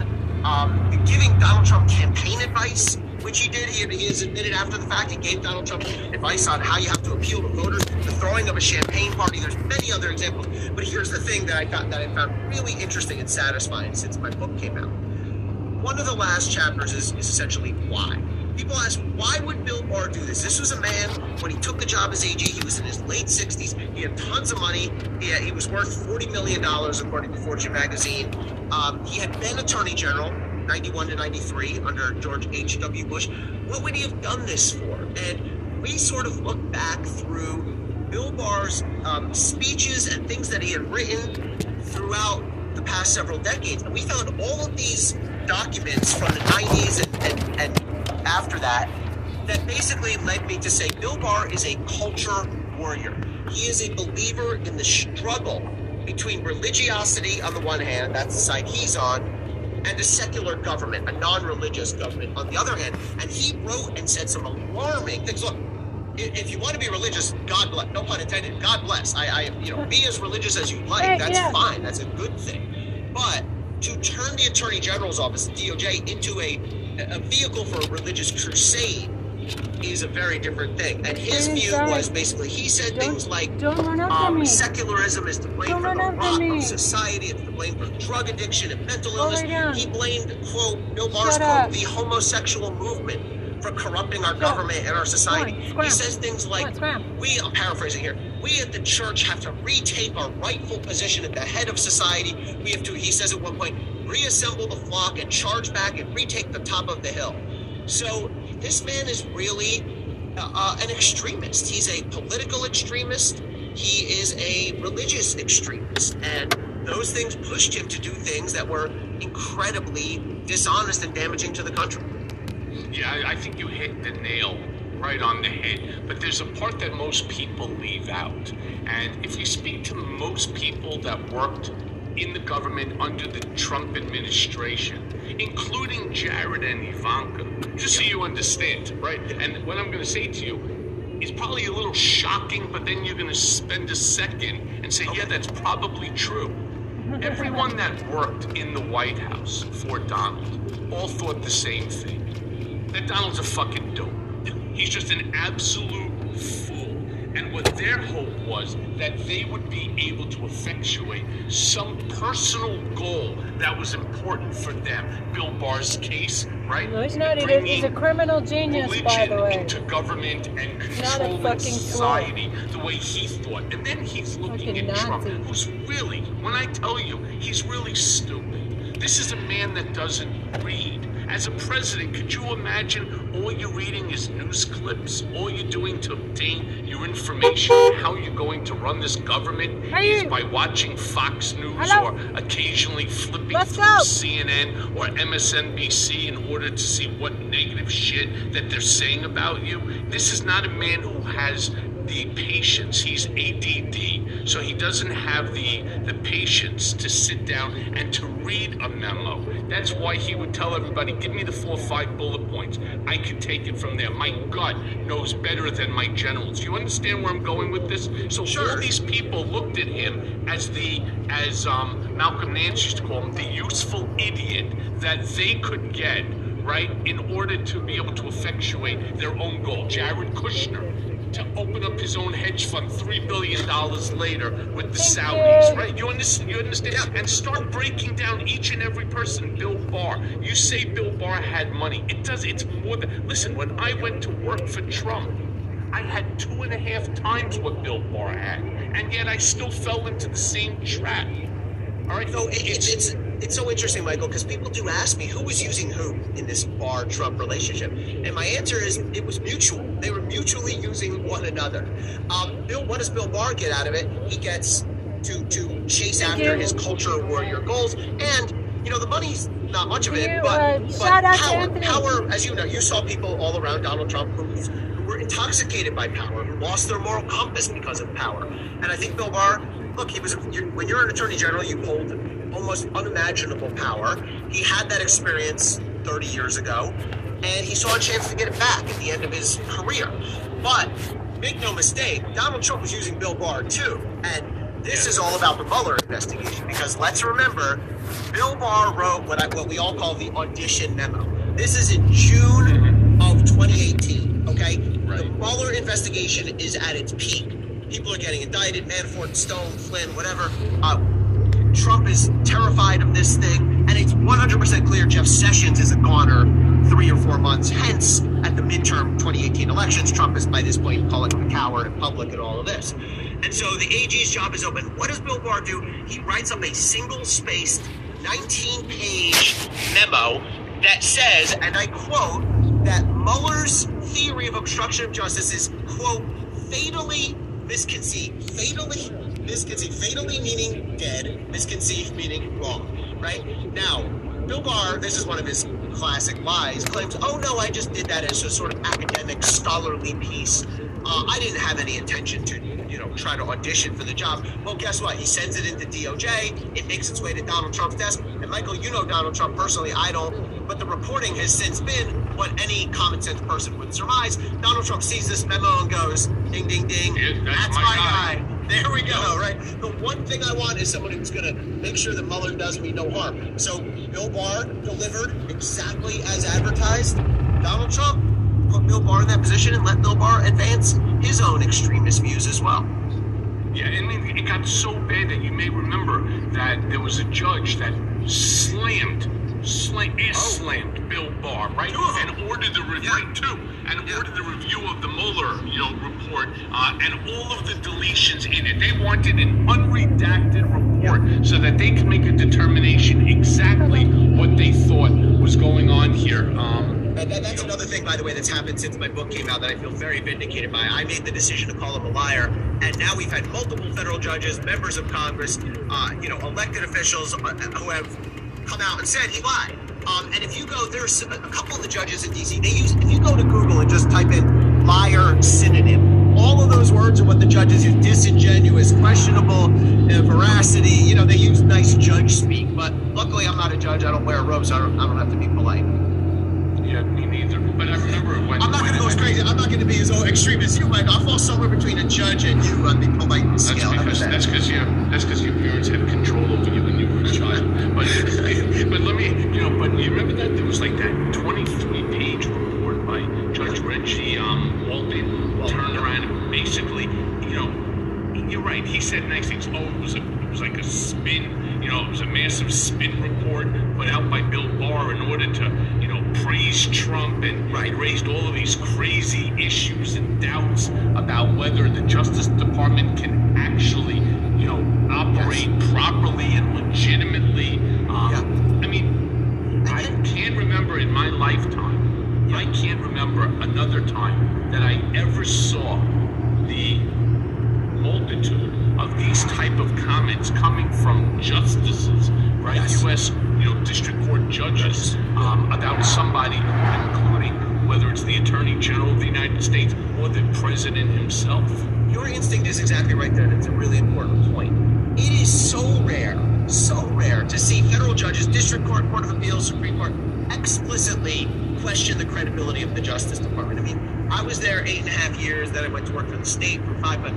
giving Donald Trump campaign advice, which he did. He has admitted after the fact he gave Donald Trump advice on how you have to appeal to voters, the throwing of a champagne party. There's many other examples, but here's the thing that I found really interesting and satisfying since my book came out. One of the last chapters is essentially why. People ask, why would Bill Barr do this? This was a man, when he took the job as AG, he was in his late 60s. He had tons of money. He was worth $40 million, according to Fortune magazine. He had been Attorney General, 91 to 93, under George H.W. Bush. What would he have done this for? And we sort of look back through Bill Barr's speeches and things that he had written throughout the past several decades. And we found all of these documents from the 90s and after that basically led me to say Bill Barr is a culture warrior. He is a believer in the struggle between religiosity on the one hand, that's the side he's on, and a secular government, a non-religious government on the other hand. And he wrote and said some alarming things. Look, if you want to be religious, God bless, no pun intended, God bless. I be as religious as you like, that's fine, that's a good thing. But to turn the Attorney General's office, the DOJ, into a vehicle for a religious crusade is a very different thing. And his view was basically, he said things like, secularism is to blame for the rot of society, it's to blame for drug addiction and mental illness. He blamed, quote, Bill Barr's, quote, the homosexual movement for corrupting our government and our society. He says things like, I'm paraphrasing here, we at the church have to retake our rightful position at the head of society. We have to, he says at one point, reassemble the flock and charge back and retake the top of the hill. So this man is really an extremist. He's a political extremist. He is a religious extremist. And those things pushed him to do things that were incredibly dishonest and damaging to the country. Yeah, I think you hit the nail right on the head. But there's a part that most people leave out. And if you speak to most people that worked in the government under the Trump administration, including Jared and Ivanka, just so you understand, right? And what I'm going to say to you is probably a little shocking, but then you're going to spend a second and say, yeah, that's probably true. Everyone that worked in the White House for Donald all thought the same thing, that Donald's a fucking dope. He's just an absolute fool. And what their hope was that they would be able to effectuate some personal goal that was important for them. Bill Barr's case, right? No, he's not either. He's a criminal genius, by the way. Into government and controlling society the way he thought. And then he's looking at Trump, who's really, when I tell you, he's really stupid. This is a man that doesn't read. As a president, could you imagine all you're reading is news clips? All you're doing to obtain your information on how you're going to run this government is by watching Fox News or occasionally flipping through CNN or MSNBC in order to see what negative shit that they're saying about you. This is not a man who has the patience. He's ADD, so he doesn't have the patience to sit down and to read a memo. That's why he would tell everybody, give me the 4 or 5 bullet points. I can take it from there. My gut knows better than my generals. You understand where I'm going with this? So all these people looked at him as the, as Malcolm Nance used to call him, the useful idiot that they could get, right, in order to be able to effectuate their own goal. Jared Kushner, to open up his own hedge fund $3 billion later with the Saudis, right? You understand? Yeah. And start breaking down each and every person. Bill Barr. You say Bill Barr had money. It does. It's more than... Listen, when I went to work for Trump, I had 2.5 times what Bill Barr had. And yet I still fell into the same trap. All right? No, it's so interesting, Michael, because people do ask me who was using who in this Barr-Trump relationship. And my answer is it was mutual. They were mutually using one another. What does Bill Barr get out of it? He gets to chase after his culture warrior goals. And, you know, the money's not much of it, but power, as you know, you saw people all around Donald Trump who were intoxicated by power, who lost their moral compass because of power. And I think Bill Barr, look, when you're an attorney general, you hold almost unimaginable power. He had that experience 30 years ago, and he saw a chance to get it back at the end of his career. But make no mistake, Donald Trump was using Bill Barr too. And this is all about the Mueller investigation, because let's remember, Bill Barr wrote what we all call the audition memo. This is in June of 2018, okay? Right. The Mueller investigation is at its peak. People are getting indicted, Manafort, Stone, Flynn, whatever. Trump is terrified of this thing, and it's 100% clear Jeff Sessions is a goner 3 or 4 months hence at the midterm 2018 elections. Trump is by this point calling him a coward in public and all of this. And so the AG's job is open. What does Bill Barr do? He writes up a single-spaced 19-page memo that says, and I quote, that Mueller's theory of obstruction of justice is, quote, fatally misconceived, fatally meaning dead, misconceived meaning wrong, right? Now, Bill Barr, this is one of his classic lies, claims, oh no, I just did that as a sort of academic, scholarly piece. I didn't have any intention to, try to audition for the job. Well, guess what? He sends it into DOJ, it makes its way to Donald Trump's desk, and Michael, you know Donald Trump personally, I don't, but the reporting has since been what any common sense person would surmise. Donald Trump sees this memo and goes, ding, ding, ding, that's my guy. There we go, right? The one thing I want is someone who's going to make sure that Mueller does me no harm. So Bill Barr delivered exactly as advertised. Donald Trump put Bill Barr in that position and let Bill Barr advance his own extremist views as well. Yeah, and it got so bad that you may remember that there was a judge that slammed Bill Barr, right? And ordered the review, ordered the review of the Mueller, report, and all of the deletions in it. They wanted an unredacted report so that they could make a determination exactly what they thought was going on here. And that's another thing, by the way, that's happened since my book came out that I feel very vindicated by. I made the decision to call him a liar, and now we've had multiple federal judges, members of Congress, elected officials who have come out and said he lied. And if you go, there's a couple of the judges in D.C., if you go to Google and just type in liar synonym, all of those words are what the judges use: disingenuous, questionable, veracity. You know, they use nice judge speak, but luckily I'm not a judge. I don't wear a robe, so I don't have to be polite. Yeah, me neither. But I remember when... I'm not going to go as crazy. I'm not going to be as extreme as you, Mike. I'll fall somewhere between a judge and you on the polite scale. That's because your parents have control over you when you were a child. But let me... But you remember that? There was like that 23-page report by Judge Reggie Walton. Turned around and basically, you're right. He said nice things. Oh, it was like a spin. It was a massive spin report put out by Bill Barr in order to, praise Trump, and it raised all of these crazy issues and doubts about whether the Justice Department can actually, operate properly and legitimately. I mean, I can't remember in my lifetime, I can't remember another time that I ever saw the multitude of these type of comments coming from justices, U.S. district court judges, about somebody, including whether it's the Attorney General of the United States or the President himself. Your instinct is exactly right there, and it's a really important point. It is so rare to see federal judges, district court, court of appeals, Supreme Court, explicitly question the credibility of the Justice Department. I mean, I was there 8.5 years, then I went to work for the state for 5, but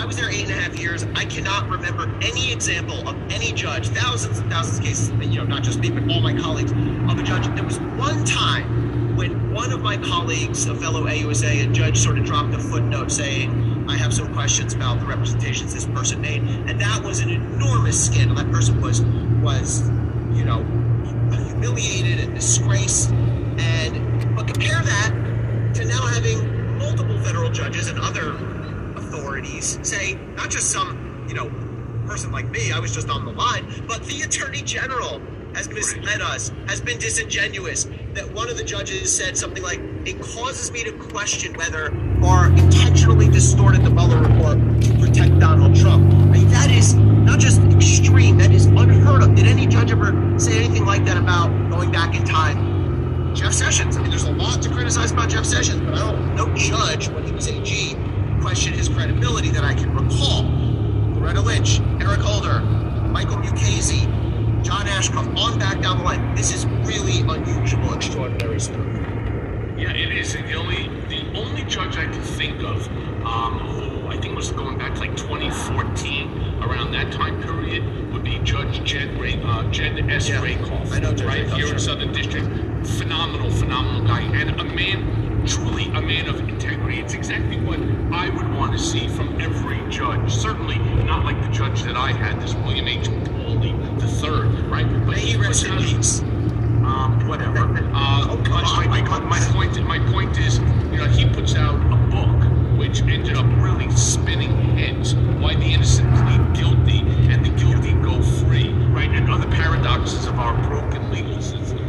I was there 8.5 years. I cannot remember any example of any judge, thousands and thousands of cases, not just me, but all my colleagues, of a judge. There was one time when one of my colleagues, a fellow AUSA, a judge sort of dropped a footnote saying, I have some questions about the representations this person made. And that was an enormous scandal. That person was humiliated and disgraced. But compare that to now having multiple federal judges and other authorities say, not just some, person like me, I was just on the line, but the Attorney General has misled us, has been disingenuous, that one of the judges said something like, it causes me to question whether Barr intentionally distorted the Mueller report to protect Donald Trump. I mean, that is not just extreme, that is unheard of. Did any judge ever say anything like that about going back in time? Jeff Sessions, I mean, there's a lot to criticize about Jeff Sessions, but no judge, when he was AG, question his credibility that I can recall. Loretta Lynch, Eric Holder, Michael Mukasey, John Ashcroft, on back down the line. This is really unusual, extraordinary stuff. Yeah, it is. The only judge I can think of, who I think was going back to like 2014, around that time period, would be Judge Jed S. Rakoff. I know Judge Rakoff. Here in Southern District. Phenomenal guy, and a man... Truly a man of integrity. It's exactly what I would want to see from every judge. Certainly not like the judge that I had, this William H. Pauly III, right? But he was whatever. My point is, he puts out a book which ended up really spinning heads. Why the innocent plead guilty and the guilty go free, right? And other paradoxes of our broken legal system.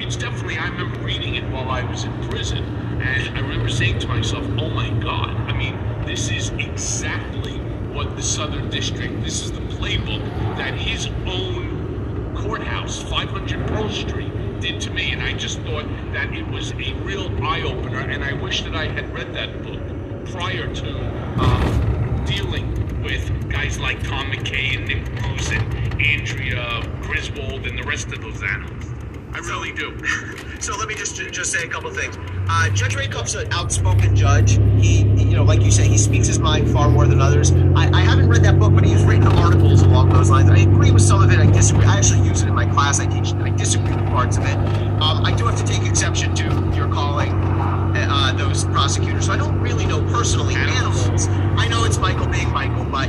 It's definitely, I remember reading it while I was in prison, and I remember saying to myself, oh my God, I mean, this is exactly what the Southern District, this is the playbook that his own courthouse, 500 Pearl Street, did to me. And I just thought that it was a real eye-opener, and I wish that I had read that book prior to dealing with guys like Tom McKay and Nick Bruce and Andrea Griswold and the rest of those animals. I really do. So let me just say a couple things. Judge Rakoff's an outspoken judge. He, like you say, he speaks his mind far more than others. I haven't read that book, but he's written articles along those lines. I agree with some of it. I disagree. I actually use it in my class. I teach it. I disagree with parts of it. I do have to take exception to your calling those prosecutors. So I don't really know personally animals. I know it's Michael being Michael, but,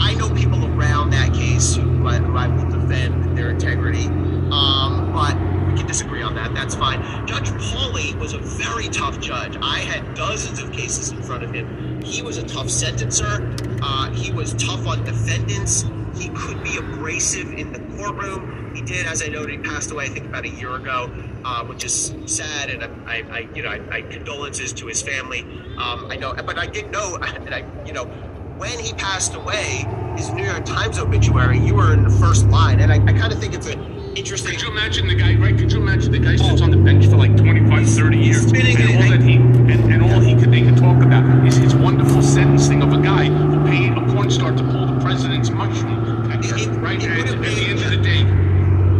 I know people around that case who I will defend their integrity. But we can disagree on that. That's fine. Judge Pauly was a very tough judge. I had dozens of cases in front of him. He was a tough sentencer. He was tough on defendants. He could be abrasive in the courtroom. He did, as I noted, he passed away, I think, about a year ago, which is sad. And I condolences to his family. I know, but I did know that when he passed away, his New York Times obituary, you were in the first line. And I kind of think it's a interesting. Could you imagine the guy, right? Could you imagine the guy sits on the bench for like 25, 30 years, and all he could talk about is his wonderful sentencing of a guy who paid a porn star to pull the president's mushroom. Right? At the end of the day,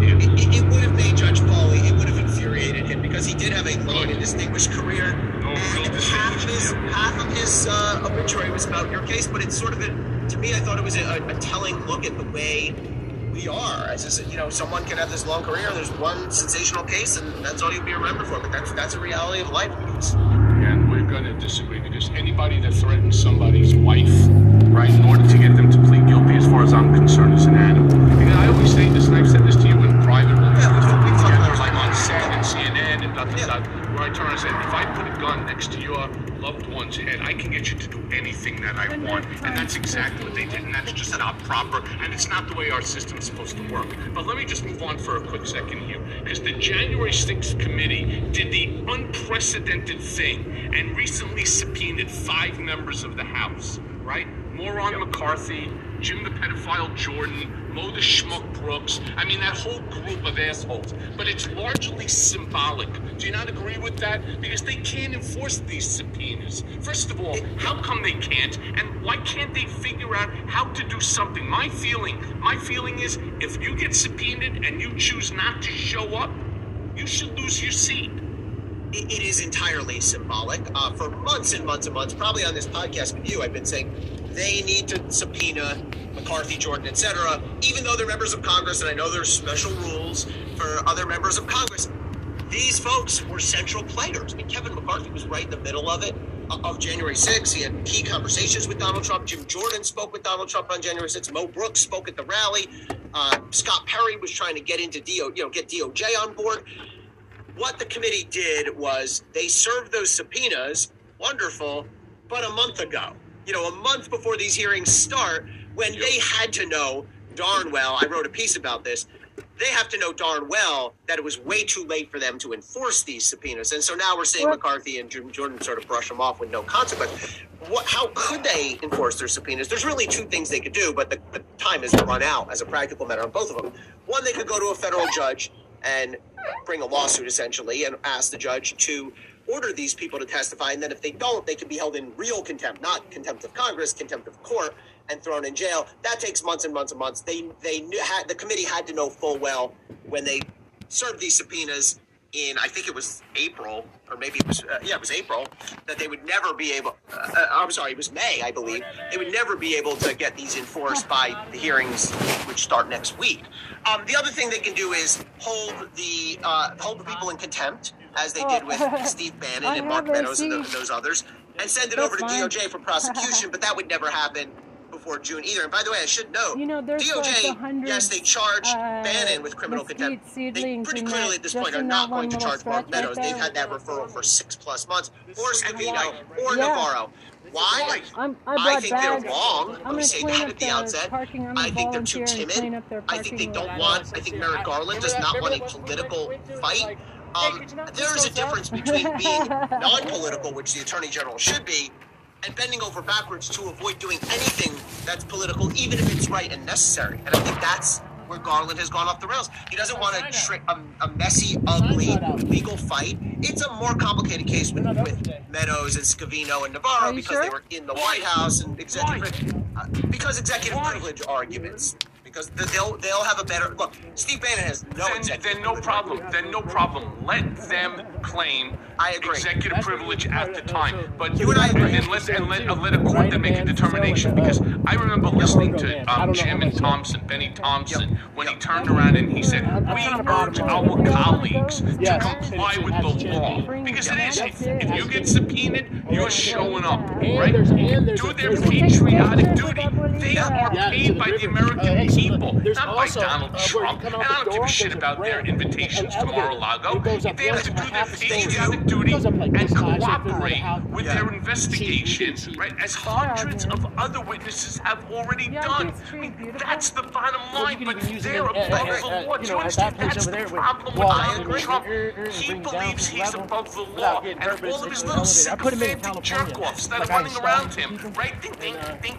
it would have made Judge Pauly, it would have infuriated him, because he did have a long and distinguished career. Half of his obituary was about your case, but it's sort of to me, I thought it was a telling look at the way we are. As is, someone can have this long career, there's one sensational case, and that's all you'll be remembered for. But that's a reality of life. And we're going to disagree, because anybody that threatens somebody's wife, right, in order to get them to plead guilty, as far as I'm concerned, is an animal. And I always say this, and I've said this to you in private. Where I turn and say, if I put a gun next to your loved one's head, I can get you to do anything that I want. And that's exactly what they did, and that's just not proper, and it's not the way our system's supposed to work. But let me just move on for a quick second here, because the January 6th committee did the unprecedented thing and recently subpoenaed 5 members of the House, right? Moron McCarthy, Jim the pedophile Jordan, Mo the schmuck Brooks. I mean, that whole group of assholes. But it's largely symbolic. Do you not agree with that? Because they can't enforce these subpoenas. First of all, how come they can't? And why can't they figure out how to do something? My feeling is, if you get subpoenaed and you choose not to show up, you should lose your seat. It is entirely symbolic. For months and months and months, probably on this podcast with you, I've been saying they need to subpoena McCarthy, Jordan, etc., even though they're members of Congress, and I know there's special rules for other members of Congress. These folks were central players. I mean, Kevin McCarthy was right in the middle of it, of January 6th. He had key conversations with Donald Trump. Jim Jordan spoke with Donald Trump on January 6th. Mo Brooks spoke at the rally. Scott Perry was trying to get into get DOJ on board. What the committee did was they served those subpoenas, wonderful, but a month ago, a month before these hearings start, when they had to know darn well, I wrote a piece about this, they have to know darn well that it was way too late for them to enforce these subpoenas. And so now we're seeing McCarthy and Jim Jordan sort of brush them off with no consequence. How could they enforce their subpoenas? There's really 2 things they could do, but the time has run out as a practical matter on both of them. One, they could go to a federal judge and bring a lawsuit, essentially, and ask the judge to order these people to testify. And then if they don't, they can be held in real contempt, not contempt of Congress, contempt of court, and thrown in jail. That takes months and months and months. The committee had to know full well when they served these subpoenas in, I think it was April, or maybe it was, April, that they would never be able, it was May, I believe, they would never be able to get these enforced by the hearings, which start next week. The other thing they can do is hold the people in contempt, as they did with Steve Bannon and Mark Meadows and those others, and send it over to DOJ for prosecution, but that would never happen before June either. And by the way, I should note, DOJ, they charged Bannon with criminal contempt. They pretty clearly at this point are not going to charge Mark Meadows. They've had that referral for 6+ months, or Scavino, or Navarro. Why? I think they're wrong. Let me say that at the outset. I think they're too timid. I think they don't want, I think Merrick Garland does not want a political fight. There is a difference between being non-political, which the Attorney General should be, and bending over backwards to avoid doing anything that's political, even if it's right and necessary. And I think that's where Garland has gone off the rails. He doesn't want a messy, ugly legal fight. It's a more complicated case with Meadows and Scavino and Navarro because they were in the White House and executive privilege arguments. Because they'll have a better look. Steve Bannon has no problem. Let them claim executive privilege at the time. But you and I agree. And let a court then make a determination. Because I remember listening to Benny Thompson, when he turned around and he said, "We urge our colleagues to comply with the law." Because it is, if you get subpoenaed, you're showing up, right? Do their patriotic duty. They are paid by the American people. Not by Donald Trump. And I don't give a shit about their invitations to Mar-a-Lago. They have to do their patriotic duty and cooperate with their investigation, right? As hundreds of other witnesses have already done. I mean, that's the bottom line, but they're above the law. Do you understand? That's the problem with Donald Trump. He believes he's above the law, and all of his little sycophantic jerk-offs that are running around him, right? Ding,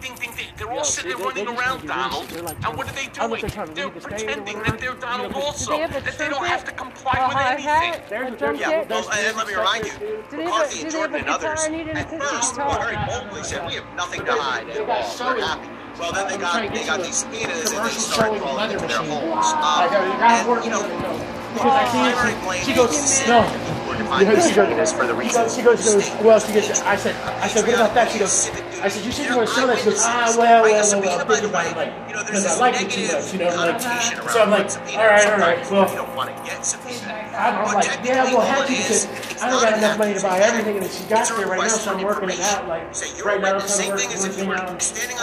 ding, ding. They're all sitting there running around Donald, and what are they doing? They're pretending that they're Donald also, that they don't have to comply with anything. And let me remind you, McCarthy and Jordan and others at first very boldly said, we have nothing to hide at all, we're happy. Well, then they got these subpoenas and they started falling into their holes. And, you know, primary blame is we're defining subpoenas for the reasons. She goes, well, I said, what about that? She goes, I said, you said you were going to sell that. She goes, well, you know, there's this negative connotation around subpoenas. All right. Well, you don't want to get subpoenas. I'm like, yeah, well, Hatchet says, I don't got enough money to buy everything, and she's got there right now, so I'm working it out. Like, right now, I'm working standing on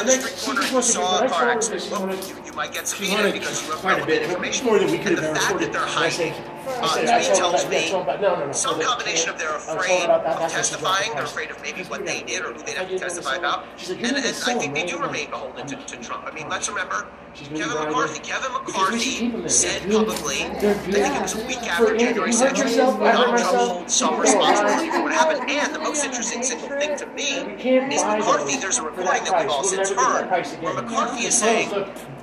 the street corner and you saw a car accident. You might get subpoenaed because you have relevant information. And the fact that they're hiding, to me, tells me some combination of they're afraid of testifying, they're afraid of maybe what they did or who they'd have to testify about, and I think they do remain beholden to Trump. I mean, let's remember, Kevin McCarthy said publicly, I think it was a week after January 6th, Donald Trump holds some responsibility for what happened. And the most interesting single thing to me is McCarthy. There's a recording that we've all since heard where McCarthy is saying,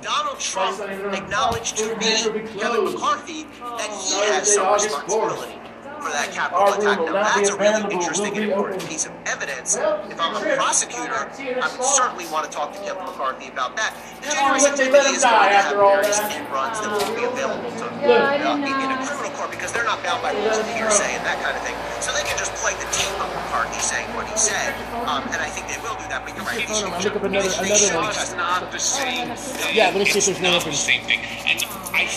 Donald Trump acknowledged to me, Kevin McCarthy, that he has some responsibility for that capital attack. Now, that's a really interesting and important piece of evidence. If I'm a prosecutor, I would certainly want to talk to Kevin McCarthy about that. The January 6th committee is going to have various end runs that won't be available to in a criminal court because they're not bound by rules of hearsay and that kind of thing. So they can just play the tape of McCarthy saying what he said, and I think they will do that. But you're right, it's not the same thing. Yeah, let me see if there's no other thing. And wait.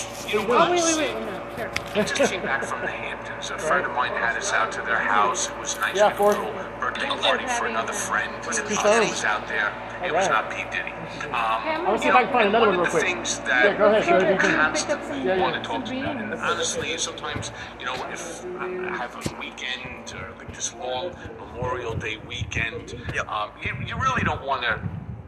I just came back from the Hamptons. A friend of mine had us out to their house. It was nice and a little birthday party for another friend. He was out there. It was not P. Diddy. One of the things that people constantly want to talk to me about, and honestly, sometimes, you know, if I have a weekend or like this long Memorial Day weekend, you really don't want to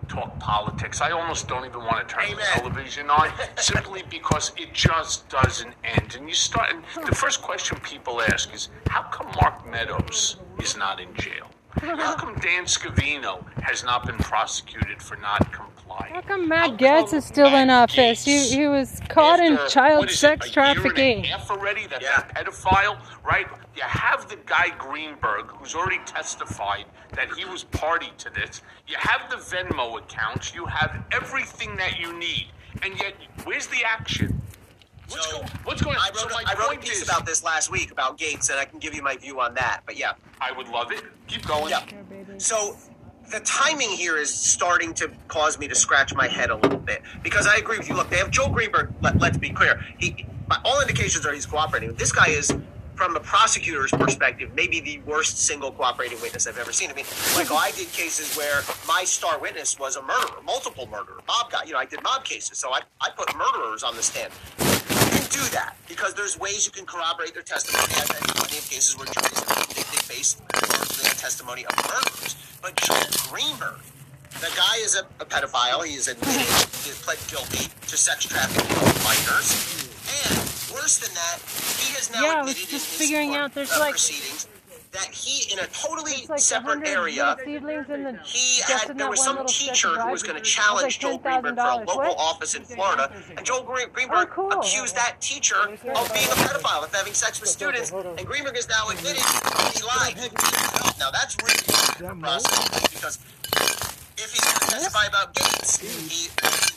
talk politics. I almost don't even want to turn the television on, simply because it just doesn't end. And you start. And the first question people ask is, how come Mark Meadows is not in jail? How come Dan Scavino has not been prosecuted for not complying? How come Matt Gaetz is still in office? He was caught in child sex trafficking. Year and a half already? That's a pedophile, right? You have the guy Greenberg, who's already testified that he was party to this. You have the Venmo accounts. You have everything that you need. And yet, where's the action? What's going on? I wrote a piece about this last week about Gates, and I can give you my view on that. But yeah, I would love it. Keep going. Yeah. So the timing here is starting to cause me to scratch my head a little bit, because I agree with you. Look, they have Joel Greenberg. Let's be clear. All indications are he's cooperating. This guy is, from a prosecutor's perspective, maybe the worst single cooperating witness I've ever seen. I mean, Michael, I did cases where my star witness was a murderer, multiple murderer, mob guy. You know, I did mob cases, so I put murderers on the stand. You can do that because there's ways you can corroborate their testimony. I've had plenty of cases where juries they based largely on testimony of murderers. But Joel Greenberg, the guy is a pedophile. He is admitted, he has pled guilty to sex trafficking of minors. And worse than that, he has now admitted in his court proceedings that he, in a totally separate area, there was some teacher who was going to challenge Joel Greenberg for a local office in Florida, and Joel Greenberg accused that teacher of being a pedophile, of having sex with students, and Greenberg has now admitted he lied. Now that's really processing, because if he's going to testify about Gates, he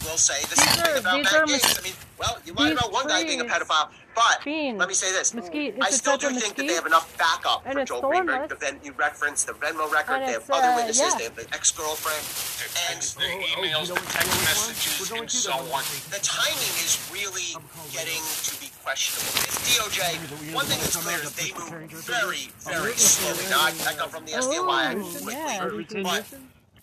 will say the same thing about Matt Gaetz. I mean, well, you lied about one guy being a pedophile, but let me say this. I still do think that they have enough backup for Joel Greenberg. Then you reference the Venmo record. They have other witnesses. They have the ex-girlfriend. And the emails, the text messages, and so on. The timing is really getting to be questionable. It's DOJ. One thing that's clear is they move very, very slowly. Now, I come from the SDNY. I move quickly. But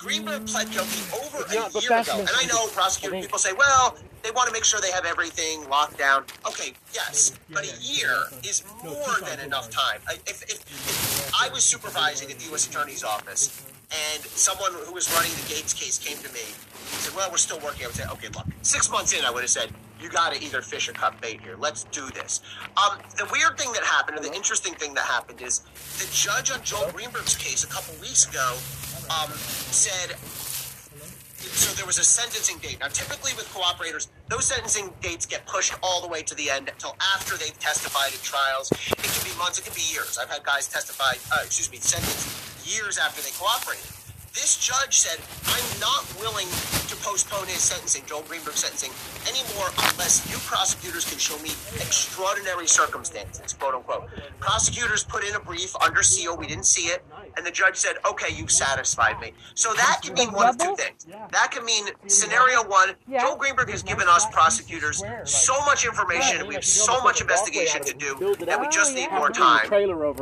Greenberg pled guilty over a year ago. And I know prosecutors, people say, well, they want to make sure they have everything locked down. Okay, yes, but a year is more than enough time. If I was supervising at the U.S. Attorney's Office and someone who was running the Gates case came to me and said, well, we're still working, I would say, okay, look, 6 months in, I would have said, you got to either fish or cut bait here. Let's do this. The weird thing that happened, or the interesting thing that happened, is the judge on Joel Greenberg's case a couple weeks ago said, so there was a sentencing date. Now, typically with cooperators, those sentencing dates get pushed all the way to the end until after they've testified at trials. It can be months, it can be years. I've had guys sentenced years after they cooperated. This judge said, I'm not willing to postpone his sentencing, Joel Greenberg's sentencing, anymore unless you prosecutors can show me extraordinary circumstances, quote unquote. Prosecutors put in a brief under seal. We didn't see it. And the judge said, okay, you've satisfied me. So that can mean one of two things. That can mean scenario one, Joel Greenberg has given us prosecutors so much information. We have so much investigation to do that we just need more time.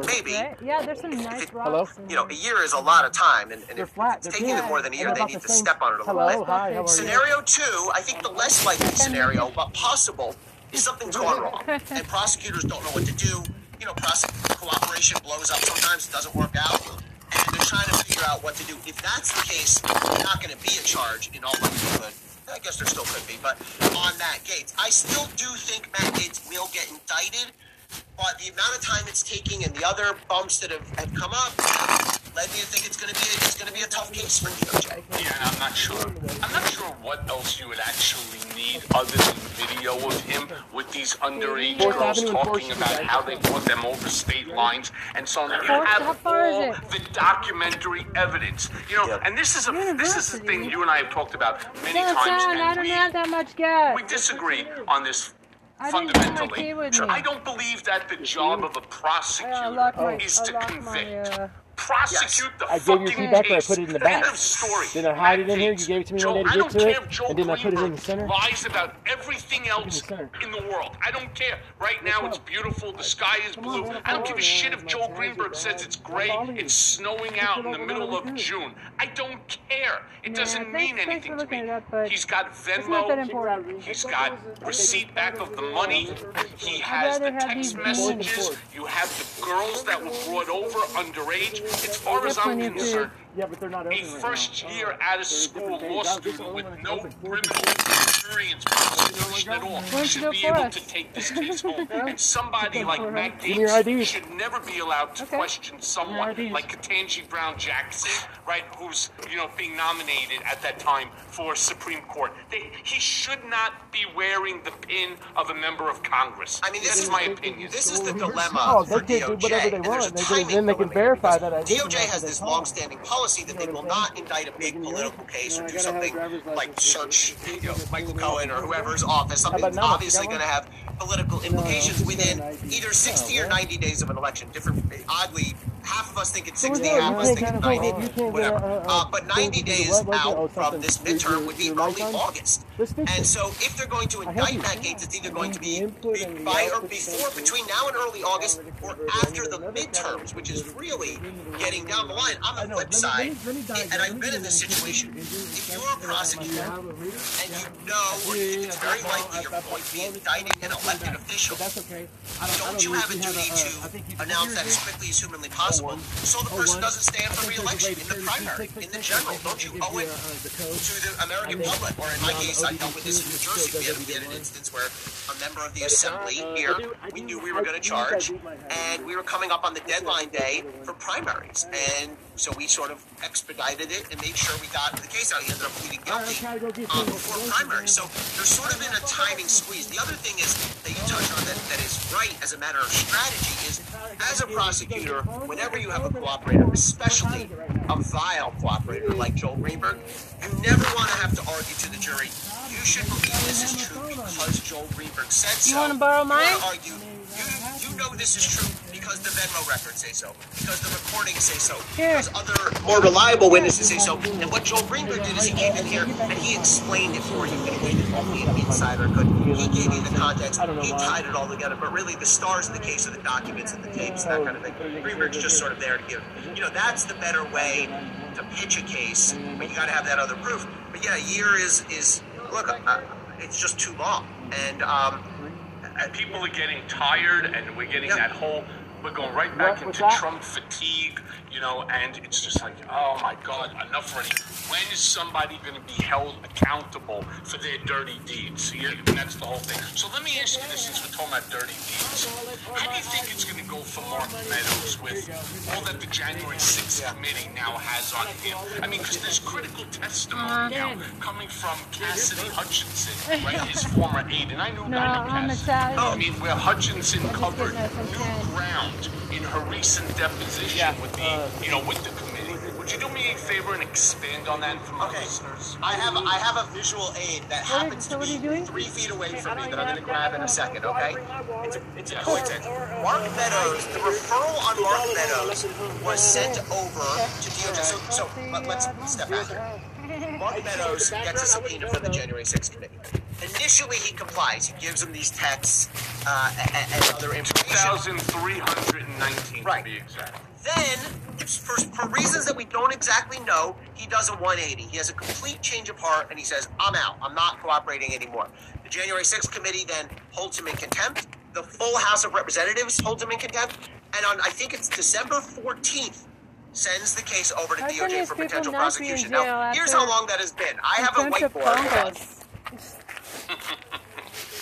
Maybe, a year is a lot of time. And if it's taking them more than a year, they need to step on it a little bit. Scenario two, I think the less likely scenario, but possible, is something's gone wrong. And prosecutors don't know what to do. You know, cooperation blows up sometimes, it doesn't work out, and they're trying to figure out what to do. If that's the case, there's not going to be a charge in all likelihood. I guess there still could be, but on Matt Gaetz. I still do think Matt Gaetz will get indicted, but the amount of time it's taking and the other bumps that have come up led me to think it's going to be a tough case for DOJ. Yeah, and I'm not sure what else you would actually need other than video of him with these underage girls talking about how they brought them over state lines and so on. You have all the documentary evidence, and this is a thing you and I have talked about many times, and I don't have that much gas. We disagree on this. Fundamentally, I don't believe that the job of a prosecutor is to convict. Prosecute the fucking case. I gave you feedback, but I put it in the back. End of story. Did I hide it in here? You gave it to me when I didn't get to it? And didn't I put it in the center? Lies about everything else in the world. I don't care. Right now, it's beautiful. The sky is blue. I don't give a shit if Joel Greenberg says it's gray. It's snowing out in the middle of June. I don't care. It doesn't mean anything to me. He's got Venmo. He's got receipt back of the money. He has the text messages. You have the girls that were brought over underage. As far as I'm concerned, a first-year out-of-school law student with no criminal experience at all should be able to take this case home. And somebody like Matt Gaetz should never be allowed to question someone like Ketanji Brown Jackson, right, who's being nominated at that time for Supreme Court. He should not be wearing the pin of a member of Congress. I mean, this is my opinion. This is the dilemma for DOJ, and there's a timing dilemma. DOJ has this long-standing policy that they will not indict a big political case or do something like search Michael Cohen or whoever's office, something that's obviously going to have political implications within either 60 or 90 days of an election. Oddly, half of us think it's 60, half of us think it's 90, whatever. But 90 days out from this midterm would be early August. And so if they're going to indict Matt Gaetz, it's either going to be by or before, between now and early August, or after the midterms, which is really getting down the line. On the flip side, and I've been in this situation, if you're a prosecutor and it's very likely you're going to be indicting an elected official, don't you have a duty to announce that as quickly as humanly possible so the person doesn't stand for re-election in the primary, in the general? Don't you owe it to the American public? Or in my case, I dealt with this in New Jersey. We had an instance where a member of the assembly here, we knew we were going to charge, and we were coming up on the deadline day for primaries, and so we sort of expedited it and made sure we got the case out. He ended up pleading guilty before primary. So they're sort of in a timing squeeze. The other thing is that you touched on that is right as a matter of strategy is, as a prosecutor, whenever you have a cooperator, especially a vile cooperator like Joel Greenberg, you never want to have to argue to the jury, you should believe this is true because Joel Greenberg said so. You want to borrow mine? You know this is true because the Venmo records say so, because the recordings say so, because other more reliable witnesses say so. And what Joel Greenberg did is he came in here and he explained it for you in a way that only an insider could. He gave you the context, he tied it all together, but really the stars in the case of the documents and the tapes and that kind of thing, Greenberg's just sort of there to give, you know, that's the better way to pitch a case, but you got to have that other proof. But yeah, a year is look, it's just too long. And people are getting tired, and we're getting that whole, we're going right back into Trump fatigue, you know, and it's just like, oh my God, enough already. When is somebody going to be held accountable for their dirty deeds? Yeah, that's the whole thing. So let me ask you this, since we're talking about dirty deeds. How do you think it's going to go for Mark Meadows with all that the January 6th committee now has on him? I mean, because there's critical testimony now coming from Cassidy Hutchinson, right, his former aide. And I knew Cassidy. I mean, where Hutchinson covered new ground in her recent deposition with the, you know, with the committee. Would you do me a favor and expand on that for my listeners? I have a visual aid that happens to be 3 feet away from me that I'm going to grab in a second, okay? It's a coincidence. Mark Meadows, the referral on Mark Meadows was sent over to DOJ. So let's step back here. Mark Meadows gets a subpoena from the January 6th committee. Initially, he complies. He gives him these texts and other information. 2,319 to be exact. Then, for reasons that we don't exactly know, he does a 180. He has a complete change of heart, and he says, I'm out. I'm not cooperating anymore. The January 6th committee then holds him in contempt. The full House of Representatives holds him in contempt. And on, I think it's December 14th, sends the case over to DOJ for potential prosecution. Now, here's how long that has been. I have a whiteboard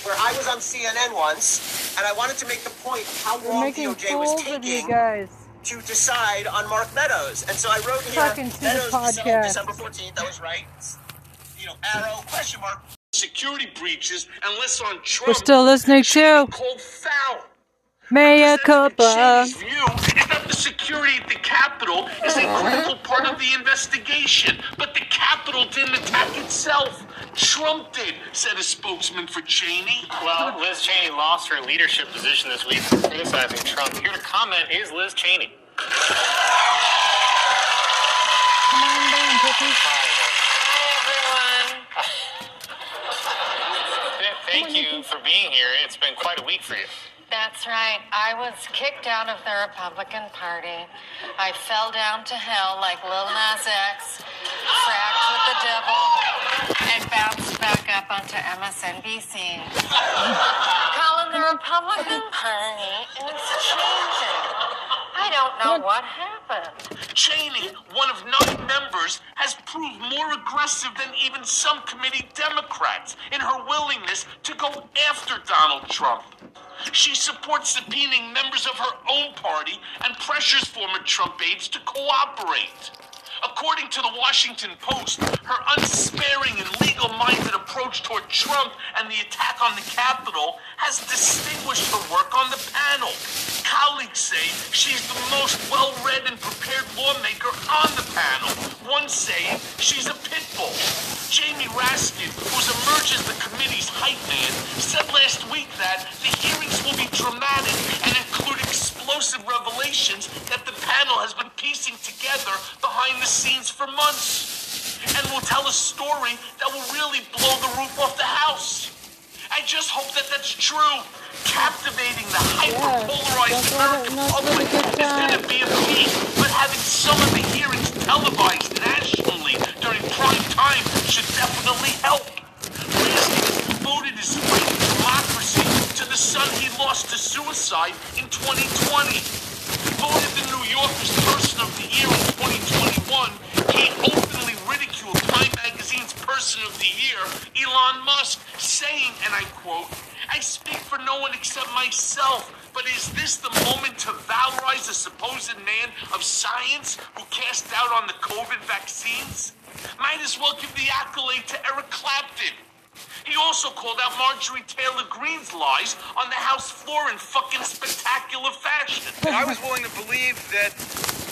where I was on CNN once, and I wanted to make the point how long DOJ was taking to decide on Mark Meadows. And so I wrote here, Meadows, December 14th, I was right. You know, arrow, question mark. Security breaches, unless on Trump. We're still listening to cold foul. Mea Culpa. The security at the Capitol is a critical part of the investigation, but the Capitol didn't attack itself. Trump did, said a spokesman for Cheney. Well, Liz Cheney lost her leadership position this week for criticizing Trump. Here to comment is Liz Cheney. Come on down, Pippi. Hi, everyone. Thank you for being here. It's been quite a week for you. That's right. I was kicked out of the Republican Party. I fell down to hell like Lil Nas X, cracked with the devil, and bounced back up onto MSNBC. Calling the Republican Party is changing. I don't know what happened. Cheney, one of 9 members, has proved more aggressive than even some committee Democrats in her willingness to go after Donald Trump. She supports subpoenaing members of her own party and pressures former Trump aides to cooperate. According to the Washington Post, her unsparing and legal-minded approach toward Trump and the attack on the Capitol has distinguished her work on the panel. Colleagues say she's the most well-read and prepared lawmaker on the panel. One saying she's a pit bull. Jamie Raskin, who's emerged as the committee's hype man, said last week that the hearings will be dramatic and include explosive revelations that the panel has been piecing together behind the scenes for months, and will tell a story that will really blow the roof off the house. I just hope that that's true. Captivating the hyper-polarized American public is going to be a feat, but having some of the hearings televised nationally during prime time should definitely help. Raskin has devoted his fight for democracy to the son he lost to suicide in 2020. Voted the New Yorker's Person of the Year in 2021, he openly ridiculed Time Magazine's Person of the Year, Elon Musk, saying, and I quote, "I speak for no one except myself, but is this the moment to valorize a supposed man of science who cast doubt on the COVID vaccines? Might as well give the accolade to Eric Clapton." He also called out Marjorie Taylor Greene's lies on the House floor in fucking spectacular fashion. I was willing to believe that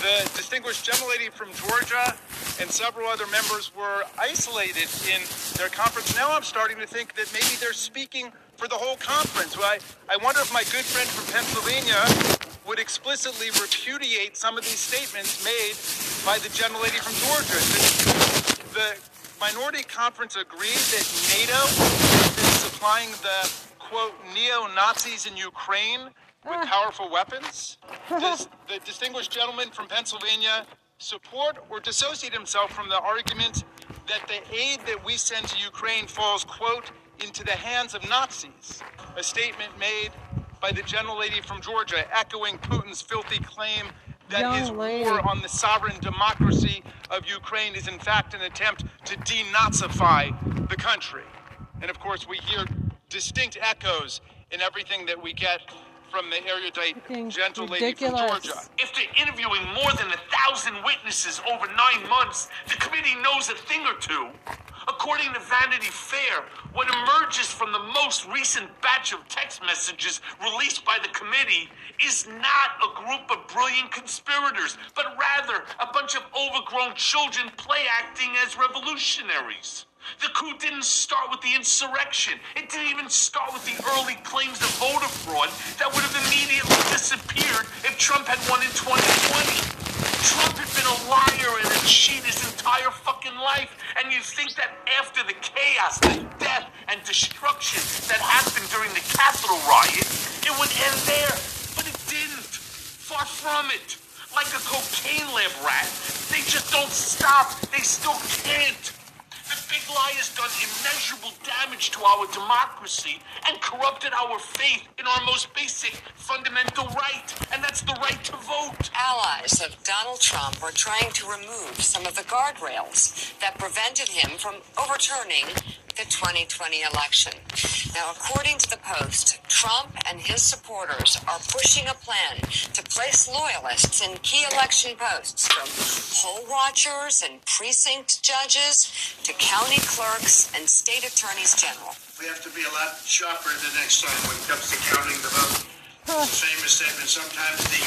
the distinguished gentlelady from Georgia and several other members were isolated in their conference. Now I'm starting to think that maybe they're speaking for the whole conference. Well, I wonder if my good friend from Pennsylvania would explicitly repudiate some of these statements made by the gentlelady from Georgia. The minority conference agreed that NATO is supplying the, quote, neo-Nazis in Ukraine with powerful weapons. Does the distinguished gentleman from Pennsylvania support or dissociate himself from the argument that the aid that we send to Ukraine falls, quote, into the hands of Nazis? A statement made by the gentlelady from Georgia echoing Putin's filthy claim that his war on the sovereign democracy of Ukraine is in fact an attempt to denazify the country. And of course we hear distinct echoes in everything that we get from the erudite gentlelady from Georgia. After interviewing more than 1,000 witnesses over 9 months, the committee knows a thing or two. According to Vanity Fair, what emerges from the most recent batch of text messages released by the committee is not a group of brilliant conspirators, but rather a bunch of overgrown children play-acting as revolutionaries. The coup didn't start with the insurrection. It didn't even start with the early claims of voter fraud that would have immediately disappeared if Trump had won in 2020. Trump had been a liar and a cheat his entire fucking life, and you think that after the chaos, the death, and destruction that happened during the Capitol riot, it would end there, but it didn't. Far from it. Like a cocaine lab rat, they just don't stop. They still can't. The big lie has done immeasurable damage to our democracy and corrupted our faith in our most basic fundamental right, and that's the right to vote. Allies of Donald Trump are trying to remove some of the guardrails that prevented him from overturning the 2020 election. Now, according to the Post, Trump and his supporters are pushing a plan to place loyalists in key election posts, from poll watchers and precinct judges to county clerks and state attorneys general. We have to be a lot sharper the next time when it comes to counting the vote. It's a famous statement. Sometimes the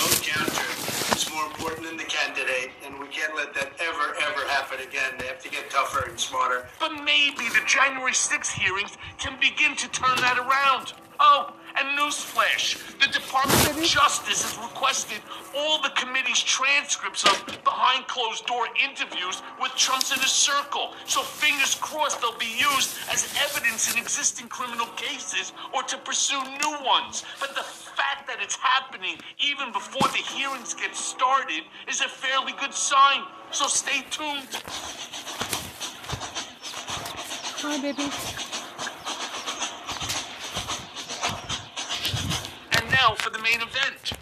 vote counter is more important than the candidate, and we can't let that ever, ever happen again. They have to get tougher and smarter. But maybe the January 6th hearings can begin to turn that around. Oh, and newsflash, the Department of Justice has requested all the committee's transcripts of behind-closed-door interviews with Trump's inner circle, so fingers crossed they'll be used as evidence in existing criminal cases or to pursue new ones. But the fact that it's happening even before the hearings get started is a fairly good sign, so stay tuned. Hi, baby. Now for the main event.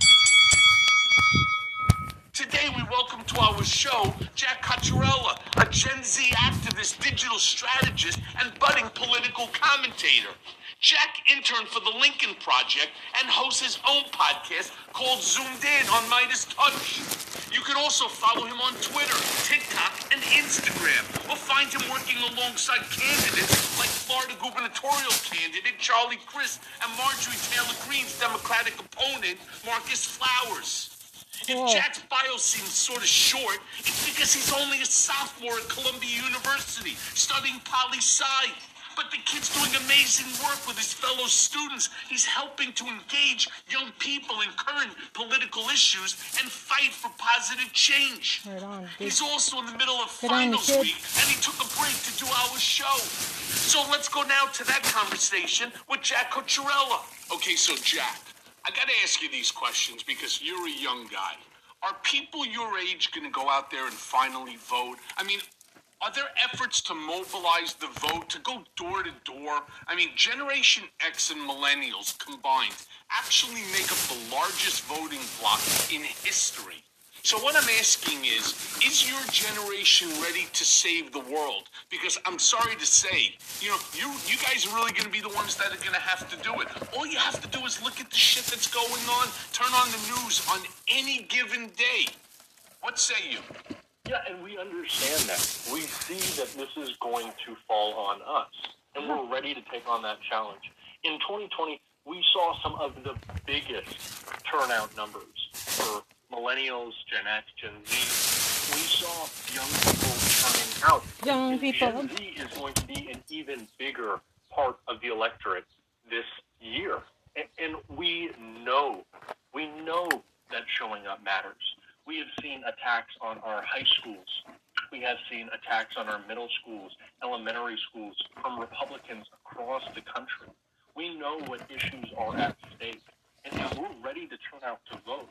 Today we welcome to our show Jack Ciattarella, a Gen Z activist, digital strategist, and budding political commentator. Jack interned for the Lincoln Project and hosts his own podcast called Zoomed In on Midas Touch. You can also follow him on Twitter, TikTok, and Instagram, or find him working alongside candidates like Florida gubernatorial candidate Charlie Crist and Marjorie Taylor Greene's Democratic opponent Marcus Flowers. If Jack's bio seems sort of short, it's because he's only a sophomore at Columbia University studying poli-sci. But the kid's doing amazing work with his fellow students. He's helping to engage young people in current political issues and fight for positive change. Right on. He's also in the middle of finals week, and he took a break to do our show. So let's go now to that conversation with Jack Ciattarella. Okay, so Jack, I gotta ask you these questions because you're a young guy. Are people your age gonna go out there and finally vote? I mean, are there efforts to mobilize the vote, to go door to door? I mean, Generation X and millennials combined actually make up the largest voting bloc in history. So what I'm asking is your generation ready to save the world? Because I'm sorry to say, you know, you guys are really going to be the ones that are going to have to do it. All you have to do is look at the shit that's going on, turn on the news on any given day. What say you? Yeah, and we understand that. We see that this is going to fall on us, and we're ready to take on that challenge. In 2020, we saw some of the biggest turnout numbers for millennials, Gen X, Gen Z. We saw young people turning out. Young people. Gen Z is going to be an even bigger part of the electorate this year. And we know that showing up matters. We have seen attacks on our high schools. We have seen attacks on our middle schools, elementary schools, from Republicans across the country. We know what issues are at stake, and now we're ready to turn out to vote.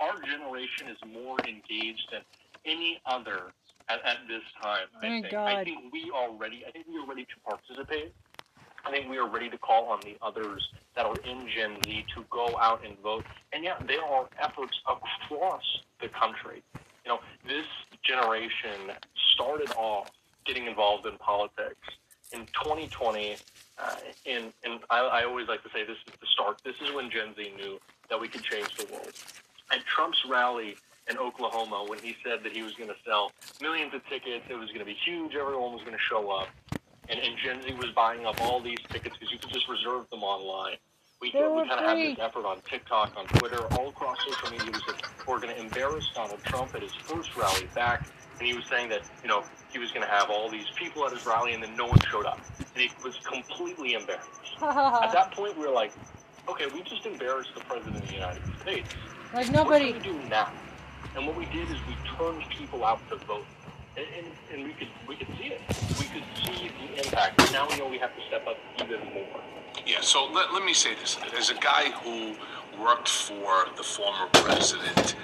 Our generation is more engaged than any other at this time. I think we are ready. I think we are ready to participate. I think we are ready to call on the others that are in Gen Z to go out and vote. And yeah, there are efforts across the country. You know, this generation started off getting involved in politics in 2020. And I always like to say this is the start. This is when Gen Z knew that we could change the world. At Trump's rally in Oklahoma, when he said that he was going to sell millions of tickets, it was going to be huge, everyone was going to show up. And Gen Z was buying up all these tickets because you could just reserve them online. We kind of had this effort on TikTok, on Twitter, all across social media. We said, we're going to embarrass Donald Trump at his first rally back. And he was saying that, you know, he was going to have all these people at his rally and then no one showed up. And he was completely embarrassed. At that point, we were like, okay, we just embarrassed the President of the United States. Like nobody. What do we do now? And what we did is we turned people out to vote. And we could see it. We could see the impact. And now we know we have to step up even more. Yeah, so let me say this. As a guy who worked for the former president,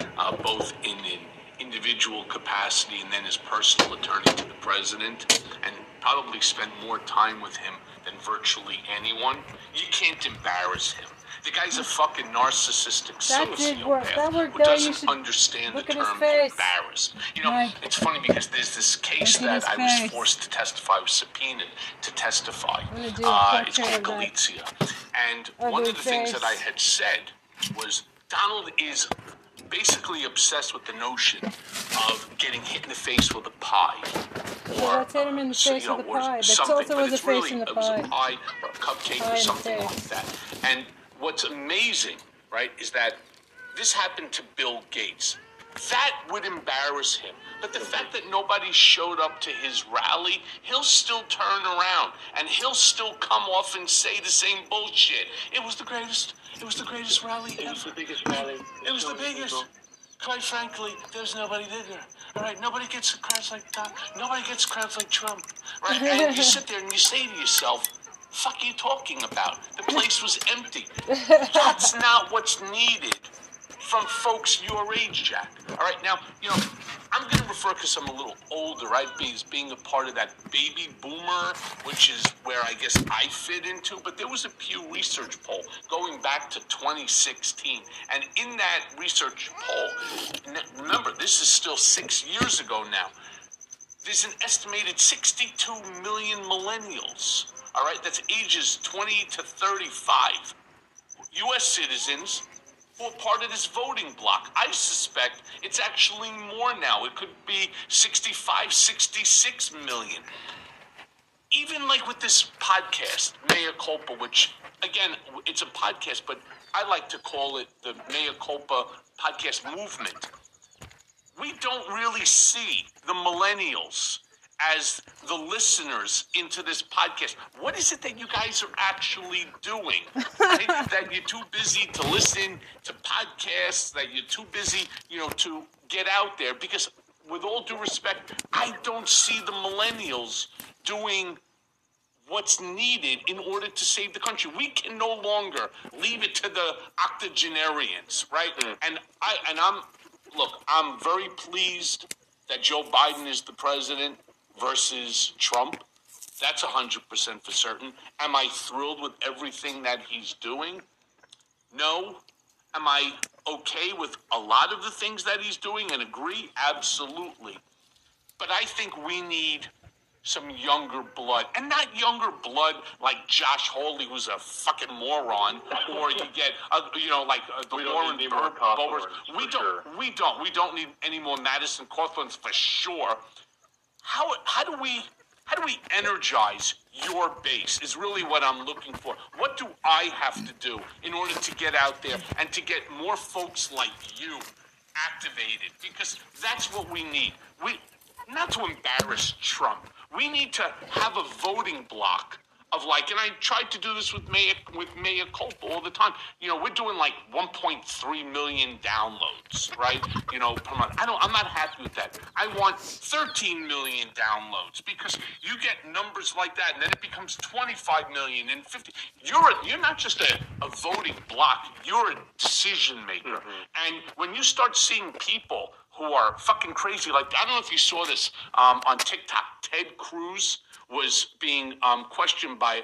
both in an individual capacity and then as personal attorney to the president, and probably spent more time with him than virtually anyone, you can't embarrass him. The guy's a fucking narcissistic sociopath who doesn't understand the term embarrassed. You know, it's funny because there's this case that I was forced to testify, I was subpoenaed to testify. It's called Galizia. And one of the things that I had said was Donald is basically obsessed with the notion of getting hit in the face with a pie. It was a pie or a cupcake or something like that. And what's amazing, right, is that this happened to Bill Gates. That would embarrass him. But the fact that nobody showed up to his rally, he'll still turn around and he'll still come off and say the same bullshit. It was the greatest rally ever. It was the biggest rally. It was the biggest. Quite frankly, there's nobody bigger. All right, nobody gets crowds like that. Nobody gets crowds like Trump. Right? And you sit there and you say to yourself, fuck are you talking about? The place was empty. That's not what's needed from folks your age, Jack. All right, now, you know, I'm going to refer because I'm a little older, right, as being a part of that baby boomer, which is where I guess I fit into. But there was a Pew Research poll going back to 2016. And in that research poll, remember, this is still 6 years ago now, there's an estimated 62 million millennials. All right, that's ages 20 to 35, U.S. citizens who are part of this voting bloc. I suspect it's actually more now. It could be 65, 66 million. Even like with this podcast, Mea Culpa, which, again, it's a podcast, but I like to call it the Mea Culpa podcast movement. We don't really see the millennials as the listeners into this podcast. What is it that you guys are actually doing? Right? That you're too busy to listen to podcasts, that you're too busy, you know, to get out there. Because with all due respect, I don't see the millennials doing what's needed in order to save the country. We can no longer leave it to the octogenarians, right? I'm very pleased that Joe Biden is the president versus Trump. That's 100% for certain. Am I thrilled with everything that he's doing? No. Am I okay with a lot of the things that he's doing and agree? Absolutely. But I think we need some younger blood. And not younger blood like Josh Hawley, who's a fucking moron, or you get, the Warren Burbers. We don't need any more Madison Cawthorns for sure. How do we energize your base is really what I'm looking for. What do I have to do in order to get out there and to get more folks like you activated, because that's what we need. We, not to embarrass Trump, we need to have a voting block of like, and I tried to do this with Mea Culpa all the time. You know, we're doing like 1.3 million downloads, right? You know, per month. I'm not happy with that. I want 13 million downloads, because you get numbers like that, and then it becomes 25 million and 50. You're not just a voting block. You're a decision maker. Mm-hmm. And when you start seeing people who are fucking crazy, like, I don't know if you saw this on TikTok, Ted Cruz was being questioned by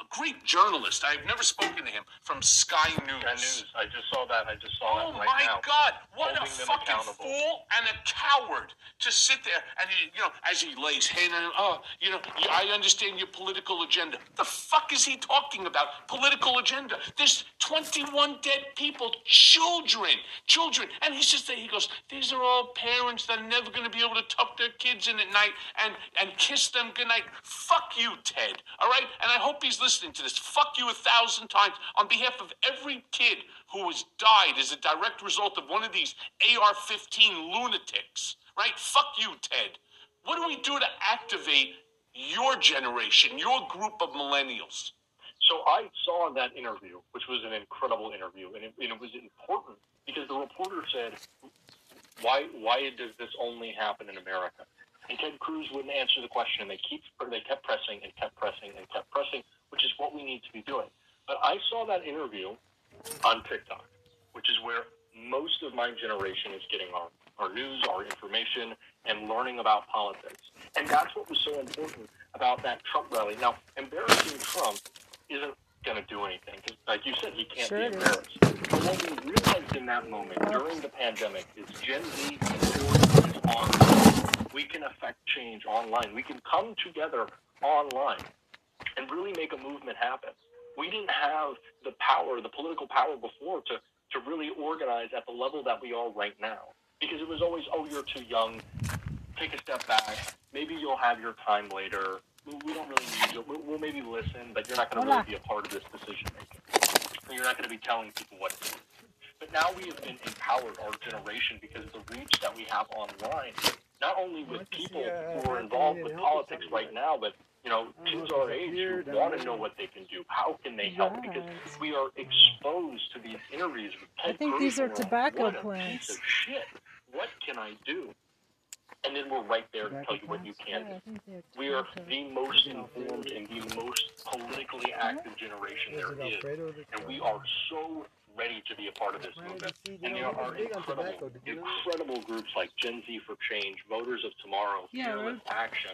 a great journalist. I've never spoken to him, from Sky News. Sky News. I just saw that. Oh, right now. Oh, my God. What a fucking fool and a coward to sit there and, as he lays hand on him, I understand your political agenda. The fuck is he talking about? Political agenda. There's 21 dead people, children. And he sits there, he goes, these are all parents that are never going to be able to tuck their kids in at night and kiss them goodnight. Fuck you, Ted. All right? And I hope he's listening to this. Fuck you 1,000 times on behalf of every kid who has died as a direct result of one of these AR-15 lunatics, right? Fuck you, Ted. What do we do to activate your generation, your group of millennials? So I saw in that interview, which was an incredible interview, and it was important because the reporter said, why does this only happen in America? And Ted Cruz wouldn't answer the question, and they kept pressing and kept pressing and kept pressing, which is what we need to be doing. But I saw that interview on TikTok, which is where most of my generation is getting our news, our information, and learning about politics. And that's what was so important about that Trump rally. Now, embarrassing Trump isn't going to do anything, because like you said, he can't be embarrassed. But what we realized in that moment during the pandemic is Gen Z is on. We can affect change online. We can come together online and really make a movement happen. We didn't have the power, the political power before to really organize at the level that we are right now, because it was always, oh, you're too young. Take a step back. Maybe you'll have your time later. We don't really need you. We'll maybe listen, but you're not going to really be a part of this decision-making. And you're not going to be telling people what to do. But now we have been empowered, our generation, because of the reach that we have online, not only with people who are involved with politics right now, but, kids our age who want to know what they can do. How can they help? Because we are exposed to these interviews with Ted Cruz. I think these are tobacco plants. What a piece of shit. What can I do? And then we're right there to tell you what you can do. We are the most informed and the most politically active generation there is. And we are so ready to be a part of this movement. And there are incredible groups like Gen Z for Change, Voters of Tomorrow, Fearless Action,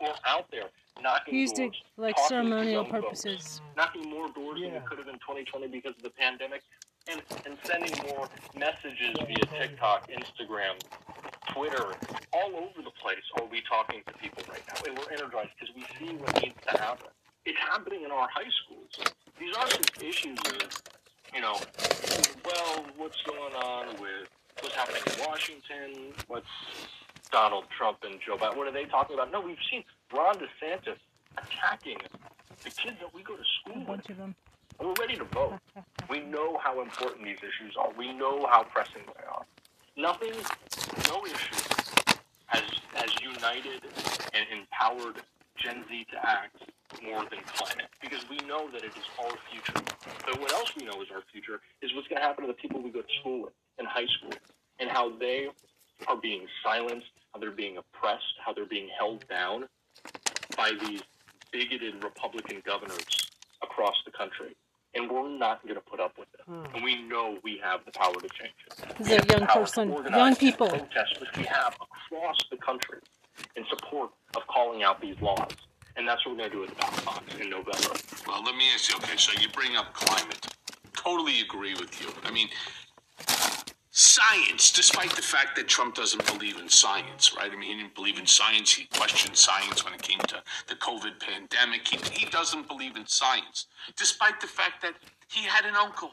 who are out there knocking doors, like ceremonial purposes, knocking more doors than it could have in 2020 because of the pandemic, and sending more messages via TikTok, Instagram, Twitter, all over the place. Are we talking to people right now? And we're energized because we see what needs to happen. It's happening in our high schools. These aren't issues of, what's going on with what's happening in Washington? What's Donald Trump and Joe Biden? What are they talking about? No, we've seen Ron DeSantis attacking the kids that we go to school with. We're ready to vote. We know how important these issues are. We know how pressing they are. No issue has united and empowered Gen Z to act more than climate, because we know that it is our future. But what else we know is our future is what's going to happen to the people we go to school with in high school, and how they are being silenced, how they're being oppressed, how they're being held down by these bigoted Republican governors across the country. And we're not going to put up with it. And we know we have the power to change it. This is a young person, young people. Protests, which we have across the country in support of calling out these laws. And that's what we're going to do with the ballot box in November. Well, let me ask you, okay, so you bring up climate. Totally agree with you. I mean, science, despite the fact that Trump doesn't believe in science, right? I mean, he didn't believe in science. He questioned science when it came to the COVID pandemic. He doesn't believe in science, despite the fact that he had an uncle.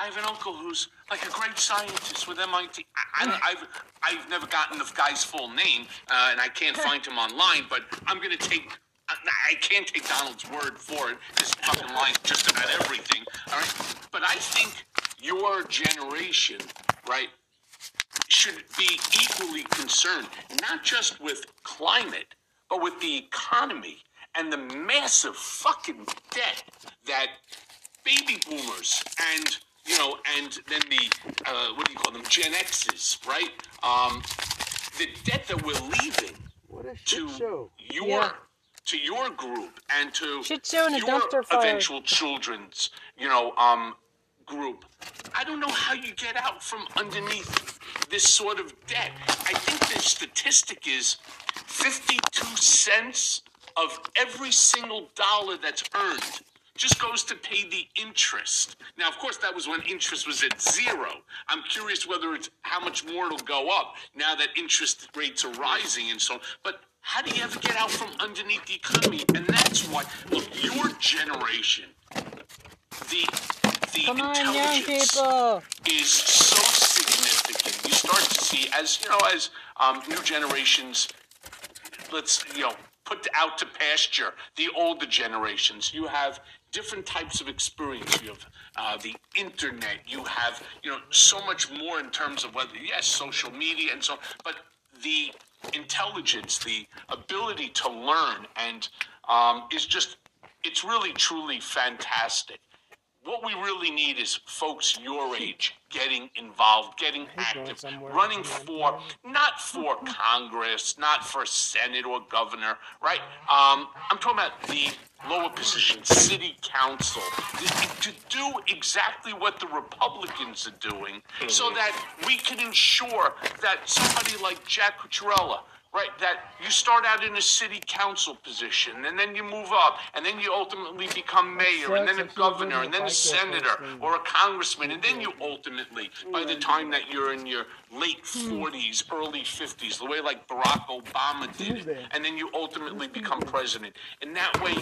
I have an uncle who's like a great scientist with MIT. I've never gotten the guy's full name, and I can't find him online, but I'm going to take... I can't take Donald's word for it. This fucking line's just about everything, all right? But I think your generation, right, should be equally concerned, not just with climate, but with the economy and the massive fucking debt that baby boomers and, you know, and then the, what do you call them, Gen Xs, right? The debt that we're leaving to your group and to your eventual children's, you know, group. I don't know how you get out from underneath this sort of debt. I think the statistic is 52 cents of every single dollar that's earned just goes to pay the interest. Now, of course, that was when interest was at zero. I'm curious whether it's how much more it'll go up now that interest rates are rising and so on. But how do you ever get out from underneath the economy? And that's why, look, your generation, the intelligence is so significant. You start to see, as you know, as new generations, put out to pasture the older generations. You have different types of experience. You have the internet. You have, so much more in terms of whether, yes, social media and so on. But the intelligence, the ability to learn, and is just, it's really, truly fantastic. What we really need is folks your age getting involved, getting active, running for, not for Congress, not for Senate or governor, right? I'm talking about the lower position, city council, to do exactly what the Republicans are doing so that we can ensure that somebody like Jack Ciattarella, right, that you start out in a city council position, and then you move up, and then you ultimately become mayor, and then a governor, and then a senator, or a congressman, and then you ultimately, by the time that you're in your late 40s, early 50s, the way like Barack Obama did it, and then you ultimately become president. And that way,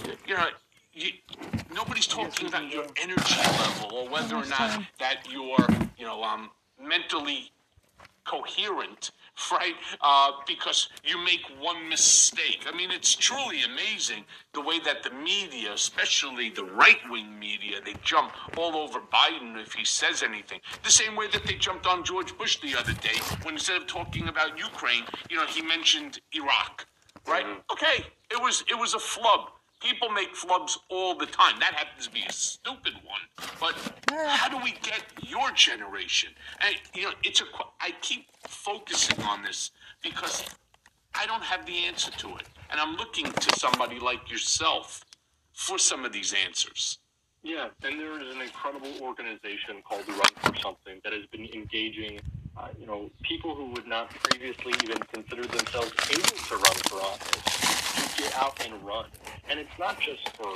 nobody's talking about your energy level, or whether or not that you're, mentally coherent, right? Because you make one mistake. I mean, it's truly amazing the way that the media, especially the right-wing media, they jump all over Biden if he says anything. The same way that they jumped on George Bush the other day when instead of talking about Ukraine, he mentioned Iraq, right? Mm-hmm. Okay, it was a flub. People make flubs all the time. That happens to be a stupid one. But how do we get your generation? And, I keep focusing on this because I don't have the answer to it. And I'm looking to somebody like yourself for some of these answers. Yeah, and there is an incredible organization called the Run for Something that has been engaging, people who would not previously even consider themselves able to run for office to get out and run. And it's not just for,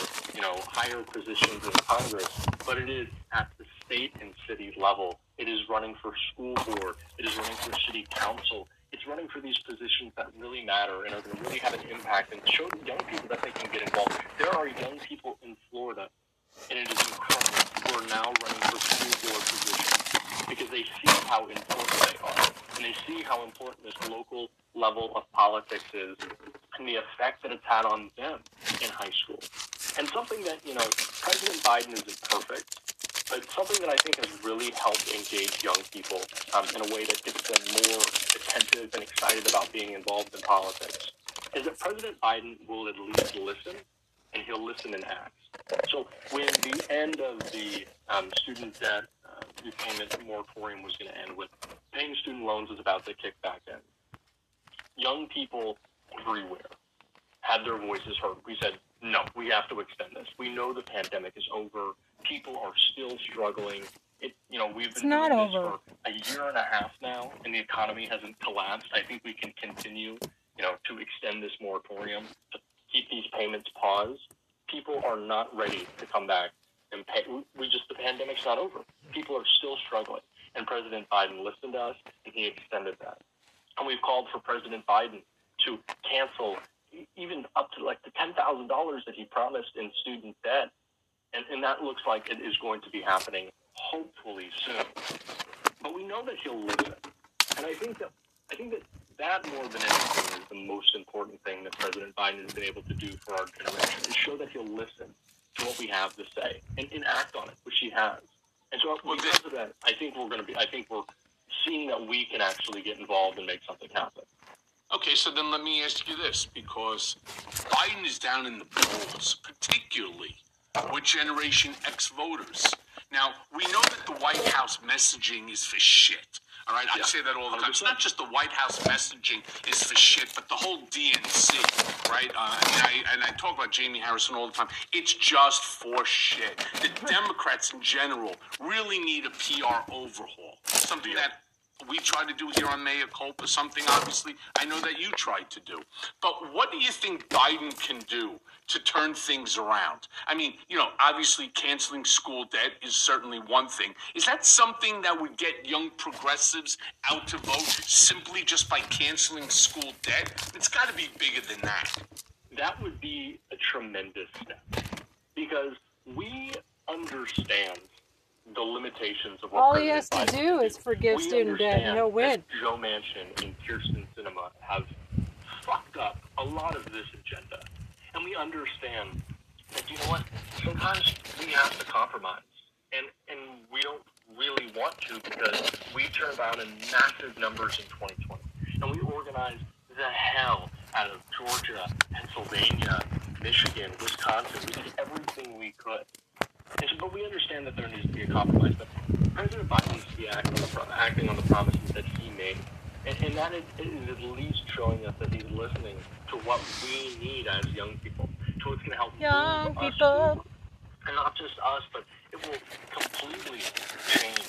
higher positions in Congress, but it is at the state and city level. It is running for school board. It is running for city council. It's running for these positions that really matter and are going to really have an impact and show the young people that they can get involved. There are young people in Florida, and it is incredible, who are now running for school board positions because they see how important they are, and they see how important this local level of politics is, and the effect that it's had on them in high school. And something that, President Biden isn't perfect, but something that I think has really helped engage young people in a way that gets them more attentive and excited about being involved in politics is that President Biden will at least listen, and he'll listen and act. So when the end of the student debt repayment moratorium was going to end with, paying student loans was about to kick back in. Young people everywhere had their voices heard. We said, no, we have to extend this. We know the pandemic is over. People are still struggling. We've been doing this for a year and a half now, and the economy hasn't collapsed. I think we can continue, to extend this moratorium, to keep these payments paused. People are not ready to come back and pay. The pandemic's not over. People are still struggling. And President Biden listened to us, and he extended that. And we've called for President Biden to cancel even up to like the $10,000 that he promised in student debt. And that looks like it is going to be happening hopefully soon. But we know that he'll listen. And I think that more than anything is the most important thing that President Biden has been able to do for our generation, is show that he'll listen to what we have to say and act on it, which he has. And so because of that, I think we're seeing that we can actually get involved and make something happen. Okay, so then let me ask you this, because Biden is down in the polls, particularly with Generation X voters. Now, we know that the White House messaging is for shit. All right, yeah. I say that all the time. It's not just the White House messaging is for shit, but the whole DNC, right? And I talk about Jamie Harrison all the time. It's just for shit. The Democrats in general really need a PR overhaul, something that we tried to do here on Mea Culpa, something obviously I know that you tried to do. But what do you think Biden can do to turn things around? I mean, you know, obviously canceling school debt is certainly one thing. Is that something that would get young progressives out to vote simply just by canceling school debt? It's got to be bigger than that. That would be a tremendous step, because we understand the limitations of what all he has to do is forgive student debt and he'll win. Joe Manchin and Kyrsten Sinema have fucked up a lot of this agenda. And we understand that, you know what, sometimes we have to compromise. And we don't really want to, because we turned out in massive numbers in 2020. And we organized the hell out of Georgia, Pennsylvania, Michigan, Wisconsin. We did everything we could. But we understand that there needs to be a compromise. But President Biden needs to be acting on the promises that he made. And that is at least showing us that he's listening to what we need as young people. So it's going to help young people. And not just us, but it will completely change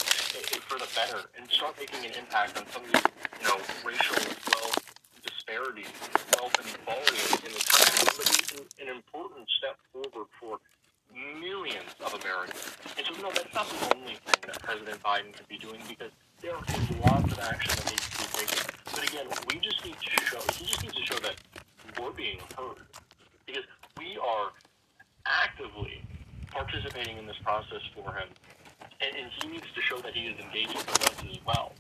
for the better and start making an impact on some of these, you know, racial wealth disparities, wealth inequality in the country. It's going to be an important step forward for millions of Americans. And so, no, that's not the only thing that President Biden could be doing, because there is lots of action that needs to be taken. But again, we just need to show, he just needs to show that we're being heard, because we are actively participating in this process for him. And he needs to show that he is engaging with us as well.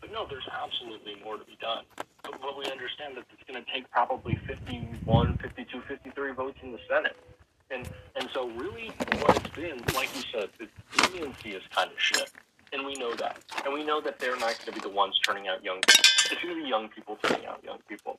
But no, there's absolutely more to be done. But we understand that it's going to take probably 51, 52, 53 votes in the Senate. And so really what it's been, like you said, the leniency is kind of shit. And we know that. And we know that they're not going to be the ones turning out young people. It's going to be young people turning out young people.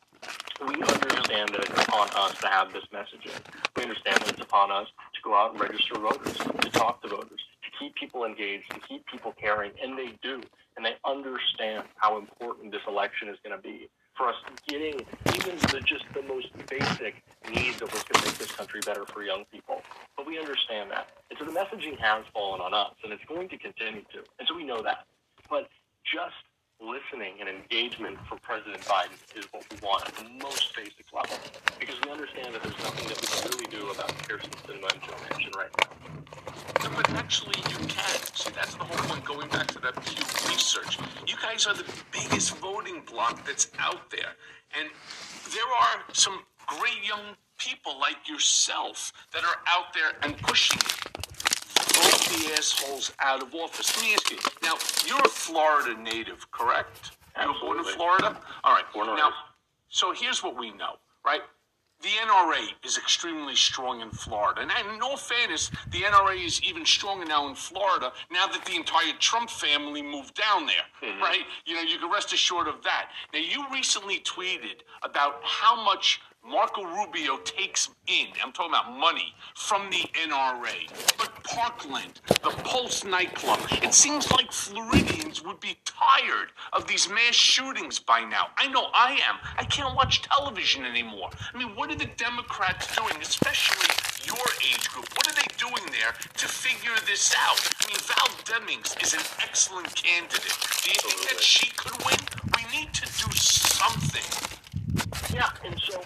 We understand that it's upon us to have this messaging. We understand that it's upon us to go out and register voters, to talk to voters, to keep people engaged, to keep people caring. And they do. And they understand how important this election is going to be for us, getting even just the most basic needs of what's going to make this country better for young people. But we understand that. And so the messaging has fallen on us, and it's going to continue to. And so we know that. But just listening and engagement from President Biden is what we want at the most basic level, because we understand that there's nothing that we can really do about Kyrsten Sinema and Joe Manchin right now. No, but actually you can. See, that's the whole point, going back to that Pew research. You guys are the biggest voting bloc that's out there. And there are some great young people like yourself that are out there and pushing it. Vote the assholes out of office. Let me ask you, now, you're a Florida native, correct? Absolutely. You were born in Florida? All right. Born now, so here's what we know, right? The NRA is extremely strong in Florida. And in all fairness, the NRA is even stronger now in Florida, now that the entire Trump family moved down there, mm-hmm. right? You know, you can rest assured of that. Now, you recently tweeted about how much Marco Rubio takes in, I'm talking about money, from the NRA. But Parkland, the Pulse nightclub, it seems like Floridians would be tired of these mass shootings by now. I know I am. I can't watch television anymore. I mean, what are the Democrats doing, especially your age group? What are they doing there to figure this out? I mean, Val Demings is an excellent candidate. Do you think that she could win? We need to do something. Yeah, and so,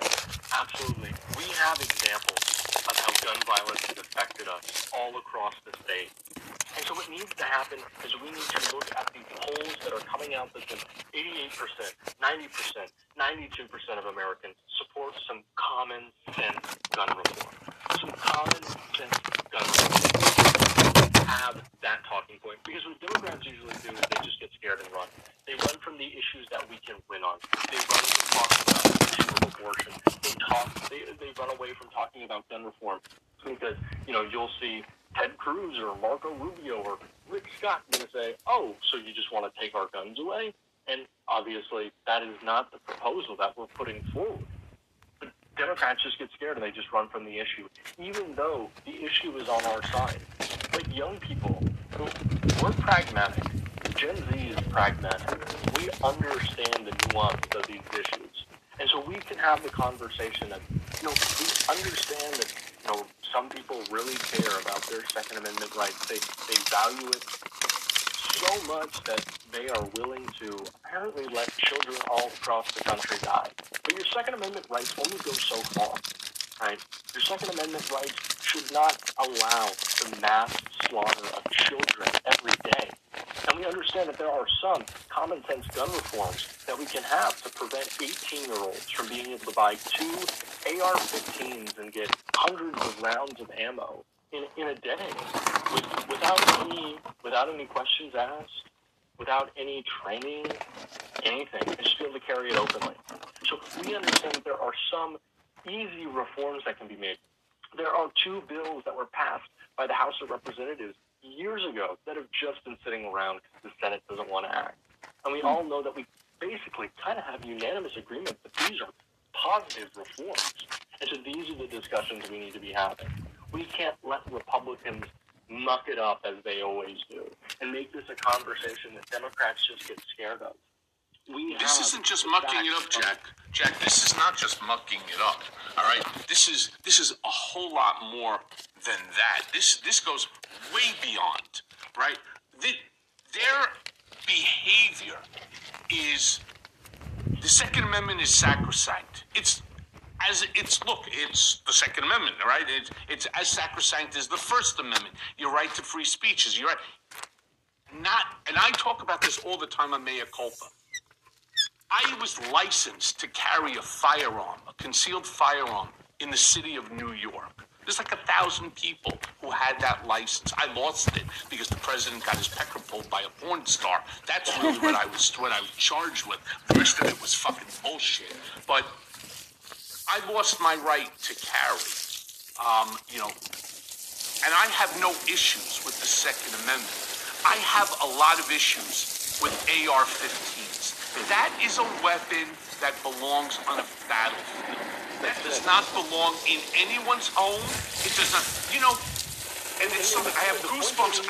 absolutely, we have examples of how gun violence has affected us all across the state. And so what needs to happen is we need to look at the polls that are coming out that 88%, 90%, 92% of Americans support some common sense gun reform. Some common sense gun reform. Have that talking point. Because what Democrats usually do is they just get scared and run. They run from the issues that we can win on. They run from talking about the issue of abortion. They run away from talking about gun reform, because, you know, you'll see Ted Cruz or Marco Rubio or Rick Scott going to say, oh, so you just want to take our guns away? And obviously that is not the proposal that we're putting forward. But Democrats just get scared and they just run from the issue, even though the issue is on our side. Like young people, we're pragmatic. Gen Z is pragmatic. We understand the nuance of these issues. And so we can have the conversation that, you know, we understand that, you know, some people really care about their Second Amendment rights. They value it so much that they are willing to apparently let children all across the country die. But your Second Amendment rights only go so far, right? Your Second Amendment rights should not allow the mass slaughter of children every day. And we understand that there are some common sense gun reforms that we can have to prevent 18-year-olds from being able to buy 2 AR-15s and get hundreds of rounds of ammo in a day without any questions asked, without any training, anything, and just be able to carry it openly. So we understand that there are some easy reforms that can be made. There are 2 bills that were passed by the House of Representatives years ago that have just been sitting around because the Senate doesn't want to act. And we all know that we basically kind of have unanimous agreement that these are positive reforms. And so these are the discussions we need to be having. We can't let Republicans muck it up as they always do and make this a conversation that Democrats just get scared of. This isn't just mucking it up, Jack. Jack, this is not just mucking it up, all right? This is a whole lot more than that. This goes way beyond, right? Their behavior is, the Second Amendment is sacrosanct. It's the Second Amendment, all right? It's as sacrosanct as the First Amendment. Your right to free speech is your right. And I talk about this all the time on Mea Culpa. I was licensed to carry a firearm, a concealed firearm, in the city of New York. There's like 1,000 people who had that license. I lost it because the president got his pecker pulled by a porn star. That's really what I was charged with. The rest of it was fucking bullshit. But I lost my right to carry, and I have no issues with the Second Amendment. I have a lot of issues with AR-15s. That is a weapon that belongs on a battlefield. That does not belong in anyone's home. It does not, you know, and it's something, I have goosebumps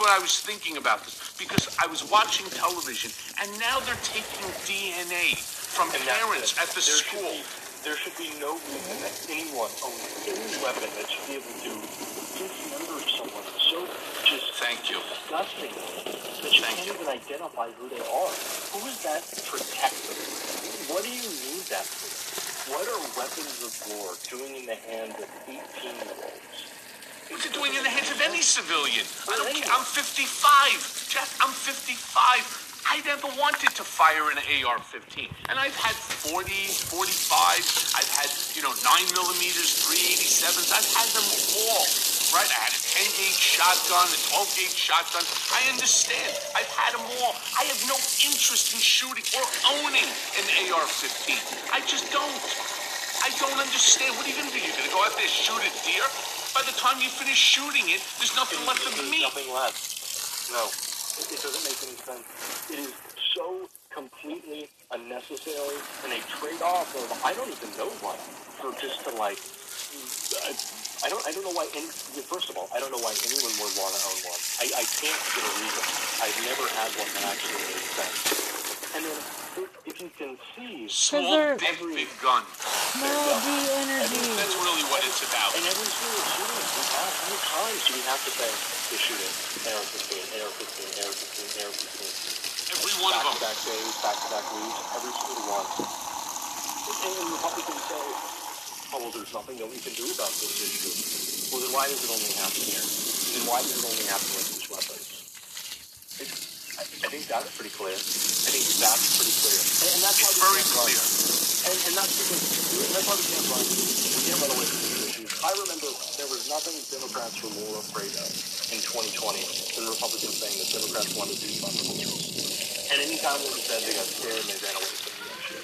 when I was thinking about this, because I was watching television, and now they're taking DNA from parents at the school. There should be no reason that anyone owns any weapon that should be able to dismember someone. So just disgusting that you can't even identify who they are. Who is that protector? What do you need that for? What are weapons of war doing in the hands of 18-year-olds? What's it doing in the hands of any civilian? I don't care. I'm 55. Jack, I'm 55. I never wanted to fire an AR-15. And I've had 40s, 45s, I've had, 9mm, 387s, I've had them all, right? I had a 10-gauge shotgun, a 12-gauge shotgun. I understand. I've had them all. I have no interest in shooting or owning an AR-15. I just don't. I don't understand. What are you going to do? You're going to go out there and shoot a deer? By the time you finish shooting it, there's nothing left of meat. Nothing left. No. It doesn't make any sense. It is so completely unnecessary and a trade-off of I don't even know why. For just to like, I don't know why. First of all, I don't know why anyone would want to own one. I can't get a reason. I've never had one that actually made sense. And then if you can see, small, big gun. Energy. That's really what it's about. And every single shooting, how many times do we have to say the shooting? AR-15. Every one of them. Back-to-back leads, every single one. And Republicans say, oh, well, there's nothing that we can do about this issue. Well, then why does it only happen here? Then why does it only happen with these weapons? I think that's pretty clear. And that's why it's very clear. And that's because, that's why we can't run. We can't run away from these issues. I remember there was nothing Democrats were more afraid of in 2020, the Republicans saying that Democrats wanted to do fundamental change. And any time they said they got scared and they ran away from that shit,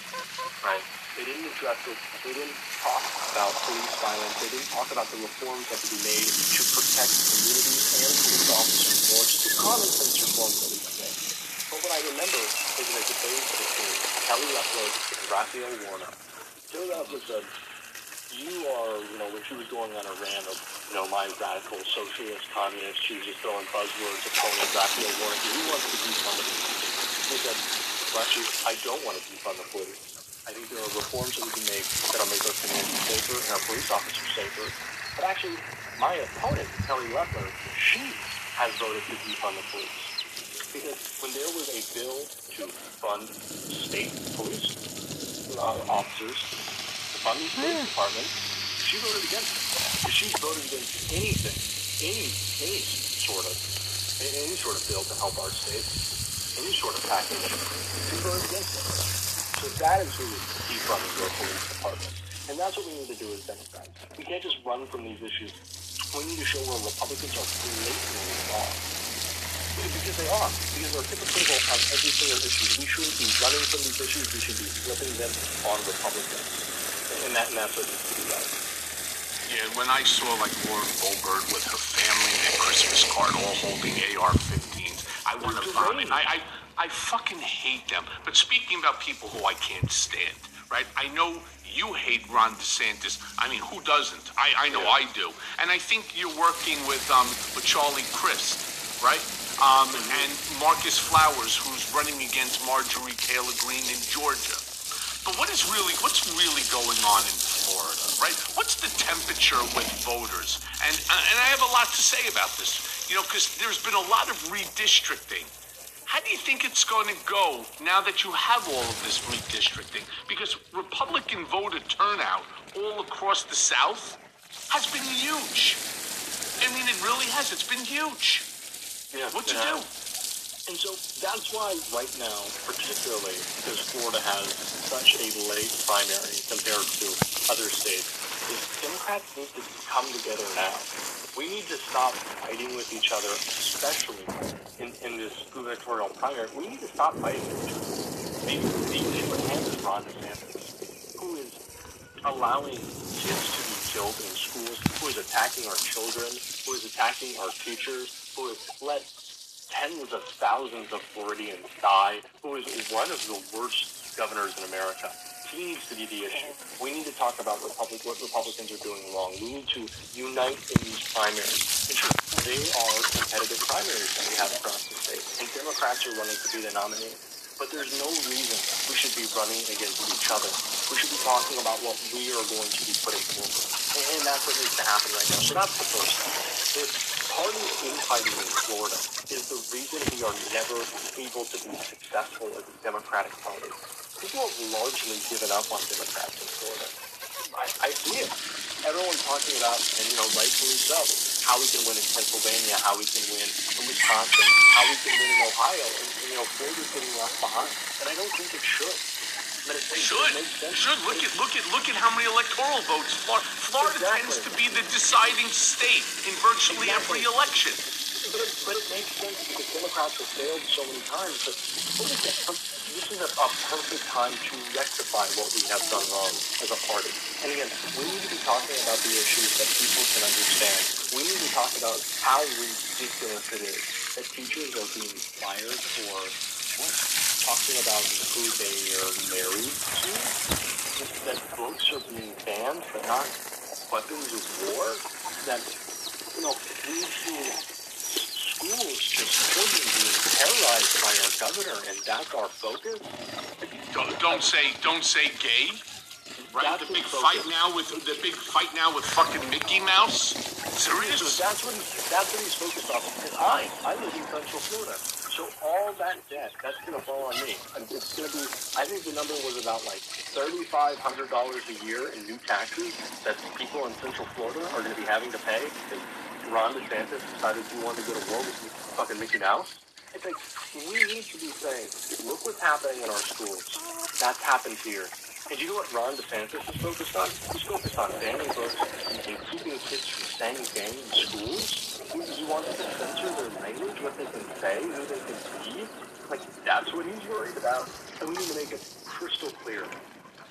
right? They didn't address it. They didn't talk about police violence. They didn't talk about the reforms that could be made to protect protect the community and police officers more. Just a common sense reform that we could make. But what I remember is in a debate between Kelly Loeffler and Raphael Warnock. Joe Loeffler said, when she was going on a rant of, my radical socialist communist, she was just throwing buzzwords at Tony Raphael Warnock. He wanted to defund the police. He said, well, actually, I don't want to defund the police. I think there are reforms that we can make that'll make our community safer and our police officers safer. But actually, my opponent, Kelly Loeffler, she has voted to defund the police. Because when there was a bill to fund state police officers, to fund the police department, she voted against it. She's voted against any sort of bill to help our state, any sort of package. She voted against it. So that is who is defunding your police department. And that's what we need to do as Democrats. We can't just run from these issues. We need to show where Republicans are blatantly wrong. Because they are. Because they're hypocritical on every single issue. We shouldn't be running from these issues. We should be flipping them on Republicans. And that's what needs to be done. Yeah, when I saw, Lauren Boebert with her family and their Christmas card all holding AR-15s, I want to vomit. I fucking hate them. But speaking about people who I can't stand, right? I know you hate Ron DeSantis. I mean, who doesn't? I know I do. And I think you're working with Charlie Crist, right? And Marcus Flowers, who's running against Marjorie Taylor Greene in Georgia. But what's really going on in Florida, right? What's the temperature with voters? And I have a lot to say about this, because there's been a lot of redistricting. How do you think it's going to go now that you have all of this redistricting? Because Republican voter turnout all across the South has been huge. I mean, it really has. It's been huge. Yeah. What to do? And so that's why right now, particularly because Florida has such a late primary compared to other states, is Democrats need to come together now. We need to stop fighting with each other, especially in this gubernatorial primary. We need to stop fighting with each other. The Ron DeSantis, who is allowing kids to be killed in schools, who is attacking our children, who is attacking our teachers, who has let tens of thousands of Floridians die, who is one of the worst governors in America. He needs to be the issue. We need to talk about what Republicans are doing wrong. We need to unite in these primaries. They are competitive primaries that we have across the state. And Democrats are running to be the nominee. But there's no reason we should be running against each other. We should be talking about what we are going to be putting forward. And that's what needs to happen right now. So that's the first thing. This party infighting in Florida is the reason we are never able to be successful as a Democratic party. People have largely given up on Democrats in Florida. I see it. Everyone's talking about, and rightfully so, how we can win in Pennsylvania, how we can win in Wisconsin, how we can win in Ohio, and Florida's getting left behind. And I don't think it should. But it should. Look at how many electoral votes. Florida tends to be the deciding state in virtually every election. But it makes sense because Democrats have failed so many times. But what is that? This is a perfect time to rectify what we have done wrong as a party. And again, we need to be talking about the issues that people can understand. We need to talk about how ridiculous it is that teachers are being fired for talking about who they are married to, that books are being banned, but not weapons of war, that, we should... Schools, just children being terrorized by our governor, and that's our focus. Don't say gay. Right? The big fight now with fucking Mickey Mouse. Serious? So that's what he's focused on. And I live in Central Florida, so all that debt that's gonna fall on me. It's gonna be. I think the number was about $3,500 a year in new taxes that people in Central Florida are gonna be having to pay. Ron DeSantis decided he wanted to go to war with fucking Mickey Mouse. It's like, we need to be saying, look what's happening in our schools. That's happened here. And you know what Ron DeSantis is focused on? He's focused on banning books and keeping kids from saying gay in schools. He wants to censor their language, what they can say, who they can be. That's what he's worried about. And we need to make it crystal clear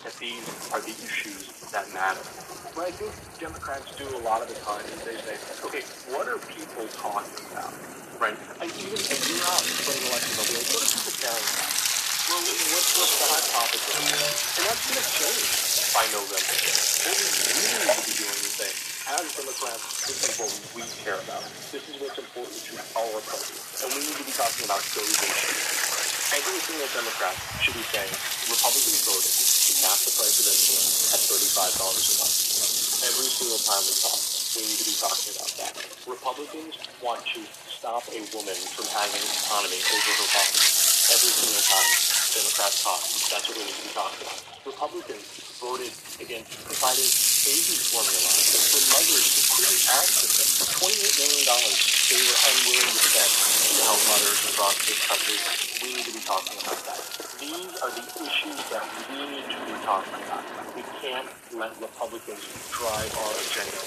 that these are the issues that matter. What I think Democrats do a lot of the time is they say, okay, what are people talking about, right? If you're out putting elections on the field, what are people caring about? Well, what's the hot topic right now? And that's going to change by November. What we really need to be doing is saying, as Democrats, this is what we care about. This is what's important to our party. And we need to be talking about those issues. Every single Democrat should be saying Republicans voted to cap the price of insulin at $35 a month. Every single time we talk, we need to be talking about that. Republicans want to stop a woman from having an autonomy over her body. Every single time Democrats talk, that's what we need to be talking about. Republicans voted against providing baby formula for mothers who couldn't access it. $28 million they were unwilling to spend to help mothers across this country. We need to be talking about that. These are the issues that we need to be talking about. We can't let Republicans drive our agenda.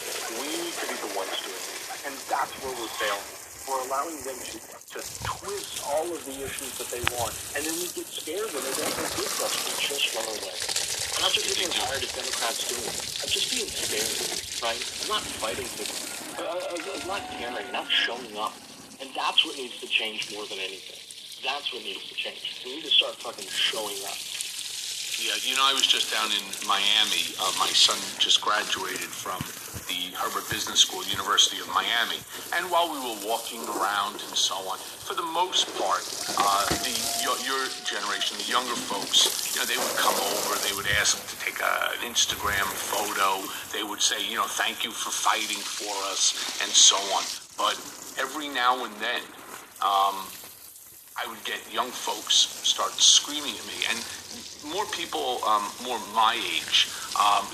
We need to be the ones doing it. And that's where we're failing. We're allowing them to twist all of the issues that they want. And then we get scared when they don't agree with us. We just run away. I'm not just getting tired of Democrats doing it. I'm just being scared, right? I'm not fighting for them. I'm not caring. I'm not showing up. And that's what needs to change more than anything. That's what needs to change. We need to start fucking showing up. Yeah, you know, I was just down in Miami. My son just graduated from the Harvard Business School, University of Miami. And while we were walking around and so on, for the most part, your generation, the younger folks, you know, they would come over, they would ask to take an Instagram photo. They would say, you know, thank you for fighting for us and so on. But every now and then, I would get young folks start screaming at me, and more people, more my age,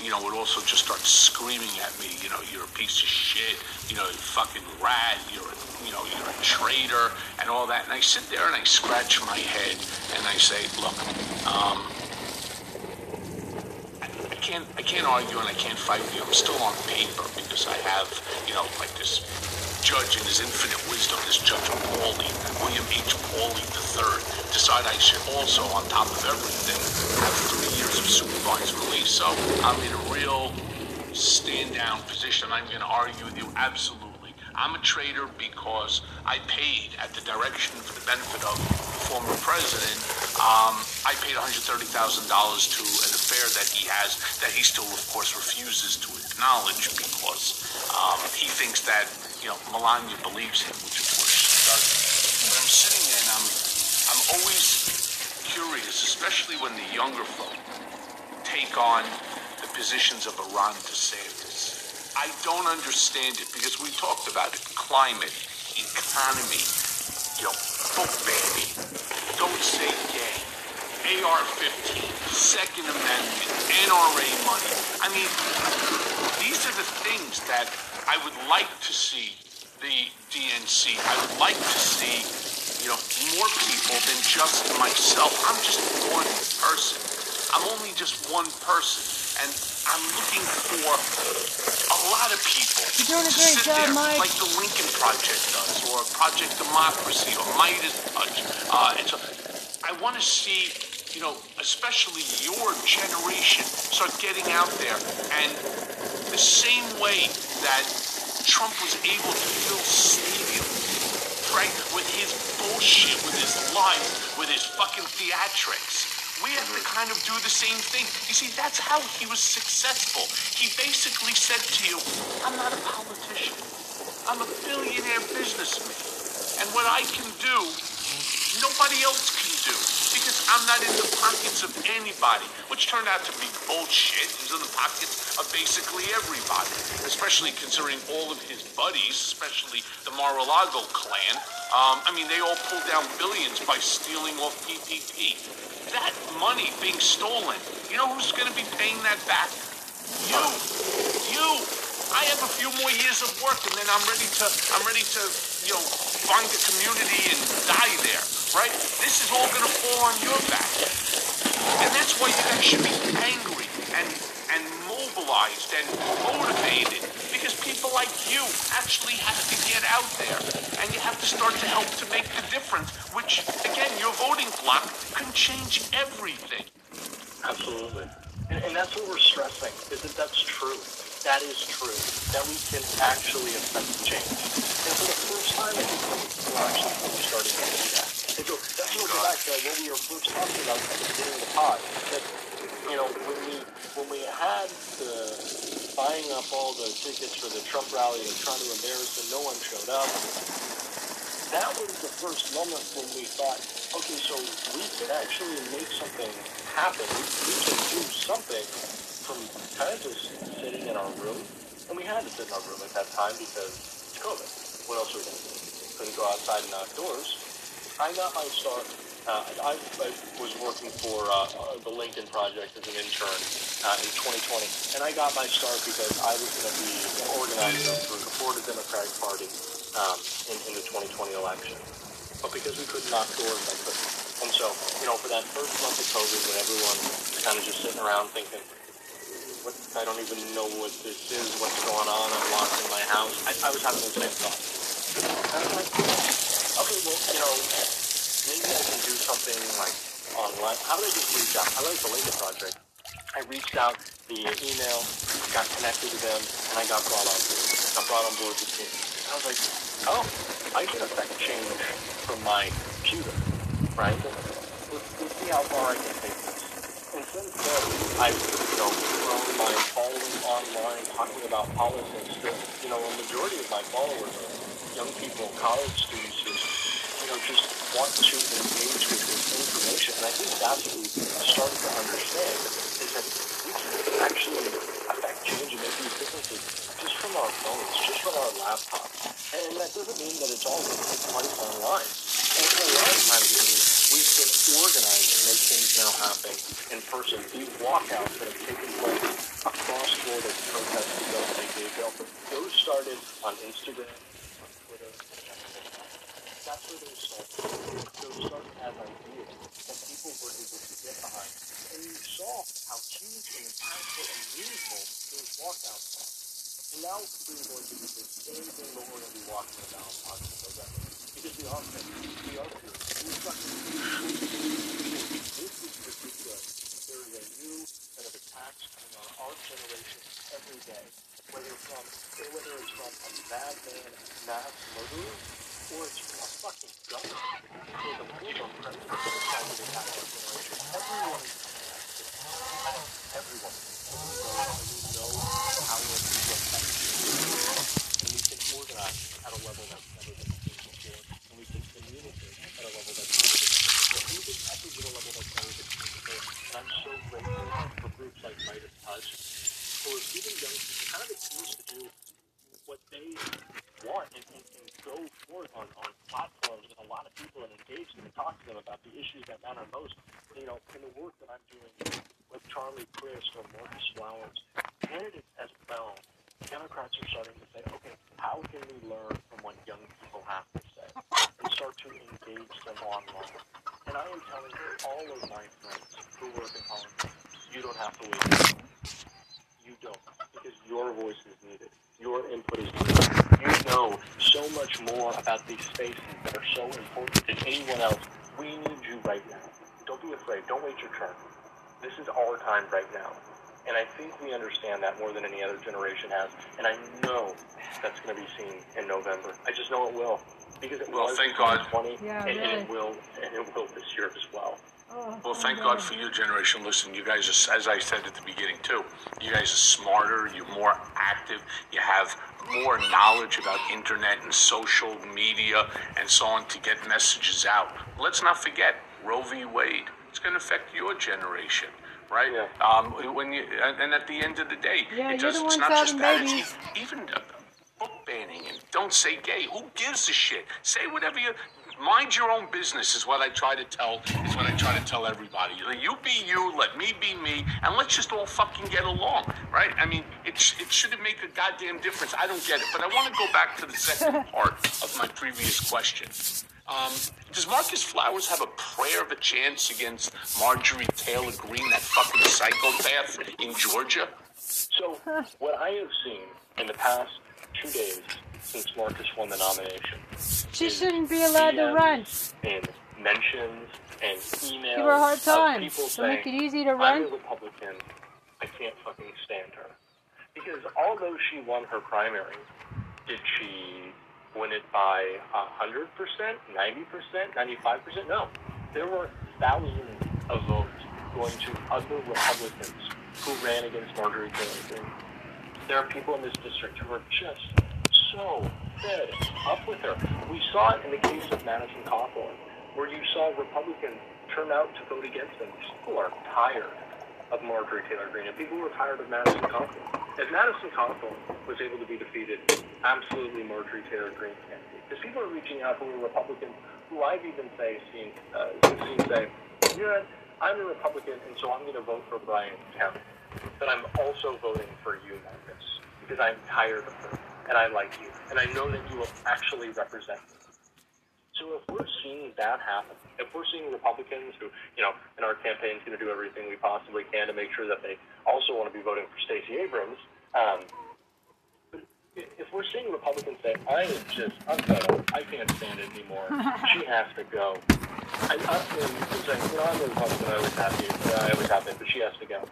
you know, would also just start screaming at me. You know, you're a piece of shit. You know, you fucking rat. You're a traitor, and all that. And I sit there and I scratch my head and I say, look, I can't argue and I can't fight with you. I'm still on paper because I have, you know, like this judge in his infinite wisdom, this Judge Pauley, William H. Pauley III, decide I should also, on top of everything, have 3 years of supervised release. So I'm in a real stand-down position. I'm going to argue with you absolutely. I'm a traitor because I paid, at the direction for the benefit of the former president, I paid $130,000 to an affair that he has, that he still, of course, refuses to acknowledge because he thinks that, you know, Melania believes him, which of course she doesn't. But I'm sitting there and I'm always curious, especially when the younger folk take on the positions of a Ron DeSantis. I don't understand it because we talked about it. Climate, economy, you know, book banning, don't say gay, AR-15, Second Amendment, NRA money. I mean, these are the things that I would like to see the DNC. I would like to see, you know, more people than just myself. I'm just one person. I'm only just one person. And I'm looking for a lot of people to sit there, like the Lincoln Project does, or Project Democracy, or Midas Touch. And so I want to see, you know, especially your generation start getting out there and the same way that Trump was able to fill stadiums, right, with his bullshit, with his lies, with his fucking theatrics, we have to kind of do the same thing. You see, that's how he was successful. He basically said to you, I'm not a politician. I'm a billionaire businessman. And what I can do, nobody else can do, because I'm not in the pockets of anybody, which turned out to be bullshit. He's in the pockets of basically everybody, especially considering all of his buddies, especially the Mar-a-Lago clan. I mean, they all pulled down billions by stealing off PPP. That money being stolen, you know who's going to be paying that back? You. I have a few more years of work, and then I'm ready to, you know, find a community and die there, right? This is all going to fall on your back. And that's why you guys should be angry and mobilized and motivated, because people like you actually have to get out there, and you have to start to help to make the difference, which, again, your voting block can change everything. Absolutely. And that's what we're stressing, is that that's true. That is true, that we can actually affect change. And for the we were talking about at the beginning of the pod, that, you know, when we had the buying up all the tickets for the Trump rally and trying to embarrass him, no one showed up. That was the first moment when we thought, okay, so we could actually make something happen. We could do something from kind of just sitting in our room. And we had to sit in our room at that time because it's COVID. What else were we going to do? Couldn't go outside and outdoors. I got my start. I was working for the Lincoln Project as an intern in 2020, and I got my start because I was going to be an organizer for the Democratic Party in the 2020 election. But because we couldn't outdoors, I couldn't. And so, you know, for that first month of COVID, when everyone was kind of just sitting around thinking, "What? I don't even know what this is. What's going on? I'm locked in my house." I was having the same thoughts. And I'm like, okay, well, you know, maybe I can do something like online. How did I just reach out? I like the Lincoln Project. I reached out via email, got connected to them, and I got brought on board. I brought on board the team. I was like, oh, I can affect change from my computer, right? Let's see how far I can take this. And since then, I've, you know, grown my following online, talking about politics. That, you know, a majority of my followers are young people, college students who, you know, just want to engage with this information. And I think that's what we started to understand, is that we can actually affect change and make these differences just from our phones, just from our laptops. And that doesn't mean that it's all going to take place online. And for a lot of times, we've been organized to make things now happen in person. These walkouts that have taken place across Florida, protests to go and they go. Those started on Instagram, on Twitter. That's where those started. Those started as ideas that people were able to get behind. And you saw how huge and impactful and meaningful those walkouts are. And now we're going to do the same thing that we're going to be walking about on November. Because we are fit. We are fit. We fucking do. This is ridiculous. There is a new set of attacks coming on our generation every day. Whether it's from a madman, mass murderer, or it's from a fucking gun. There's a freedom president for the time of the attack on our generation. Everyone is coming at this. I know everyone. We know how we're going to affect this. And we can organize at a level that's never been seen before. And we can communicate at a level that's never been seen before. And we can echo at a level that's never been seen before. And I'm so grateful for groups like Midas Touch, for giving young people kind of a chance to do what they want and go for it on platforms with a lot of people and engage them and talk to them about the issues that matter most. You know, in the work that I'm doing with Charlie Crist or Marcus Flowers, candidates as well, Democrats are starting to say, okay, how can we learn from what young people have to say and start to engage them online? And I am telling all of my friends who work in politics, you don't have to wait. You don't, because your voice is needed. Your input is needed. You know so much more about these spaces that are so important than anyone else. We need you right now. Don't be afraid. Don't wait your turn. This is our time right now. And I think we understand that more than any other generation has. And I know that's going to be seen in November. I just know it will. Because it will. Thank God. Yeah, and it will this year as well. Oh, well, thank God for your generation. Listen, you guys are, as I said at the beginning too, you guys are smarter, you're more active, you have more knowledge about internet and social media and so on to get messages out. Let's not forget Roe v. Wade. It's going to affect your generation, right? Yeah. When you, and at the end of the day, yeah, it does, it's not just that, it's even book banning and don't say gay. Who gives a shit? Say whatever you... Mind your own business is what I try to tell. Is what I try to tell everybody. You be you, let me be me, and let's just all fucking get along, right? I mean, it shouldn't make a goddamn difference. I don't get it, but I want to go back to the second part of my previous question. Does Marcus Flowers have a prayer of a chance against Marjorie Taylor Greene, that fucking psychopath in Georgia? So what I have seen in the past 2 days. Since Marcus won the nomination. She shouldn't be allowed to run. And mentions and emails. Give her a hard time. People saying, make it easy to run. I'm a Republican. I can't fucking stand her. Because although she won her primary, did she win it by 100%, 90%, 95%? No. There were thousands of votes going to other Republicans who ran against Marjorie Taylor Greene. There are people in this district who are just so fed up with her. We saw it in the case of Madison Cawthorn, where you saw Republicans turn out to vote against them. People are tired of Marjorie Taylor Greene, and people were tired of Madison Cawthorn. If Madison Cawthorn was able to be defeated, absolutely Marjorie Taylor Greene can't be. Because people are reaching out who are Republicans, who I've even seen say, you know, I'm a Republican, and so I'm going to vote for Brian Kemp. But I'm also voting for you, Marcus, because I'm tired of her, and I like you, and I know that you will actually represent me. So if we're seeing that happen, if we're seeing Republicans who, you know, in our campaign is going to do everything we possibly can to make sure that they also want to be voting for Stacey Abrams, if we're seeing Republicans say, I'm fed up, I can't stand it anymore, she has to go. I'm not saying, you know, I'm a Republican, I always have it, but she has to go.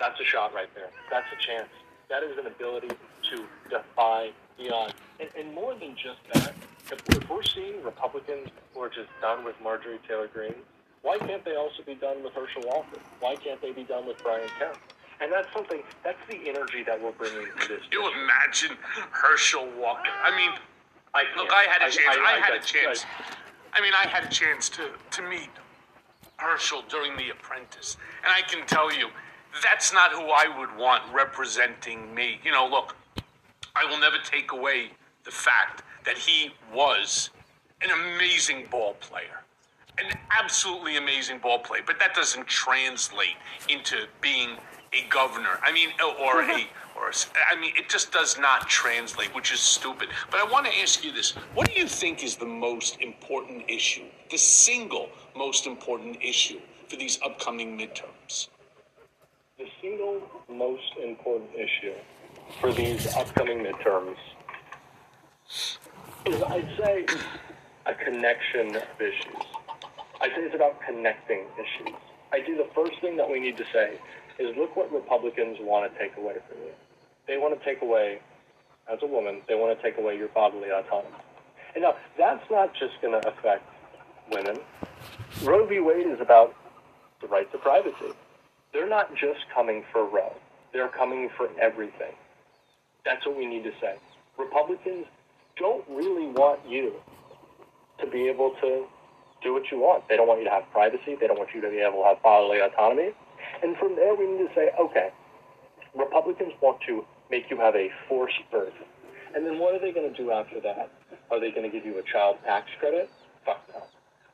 That's a shot right there. That's a chance. That is an ability to defy the odds. And more than just that, if we're seeing Republicans who are just done with Marjorie Taylor Greene, why can't they also be done with Herschel Walker? Why can't they be done with Brian Kemp? And that's something, that's the energy that we're bringing to this. You imagine Herschel Walker. I mean, I had a chance. I had a chance to meet Herschel during The Apprentice. And I can tell you, that's not who I would want representing me. You know, look, I will never take away the fact that he was an amazing ball player, an absolutely amazing ball player. But that doesn't translate into being a governor. I mean, it just does not translate, which is stupid. But I want to ask you this. What do you think is the most important issue, the single most important issue for these upcoming midterms? The single most important issue for these upcoming midterms is, I'd say, a connection of issues. I'd say it's about connecting issues. I'd say the first thing that we need to say is, look what Republicans want to take away from you. They want to take away, as a woman, they want to take away your bodily autonomy. And now, that's not just going to affect women. Roe v. Wade is about the right to privacy. They're not just coming for Roe. They're coming for everything. That's what we need to say. Republicans don't really want you to be able to do what you want. They don't want you to have privacy. They don't want you to be able to have bodily autonomy. And from there, we need to say, okay, Republicans want to make you have a forced birth. And then what are they going to do after that? Are they going to give you a child tax credit? Fuck no.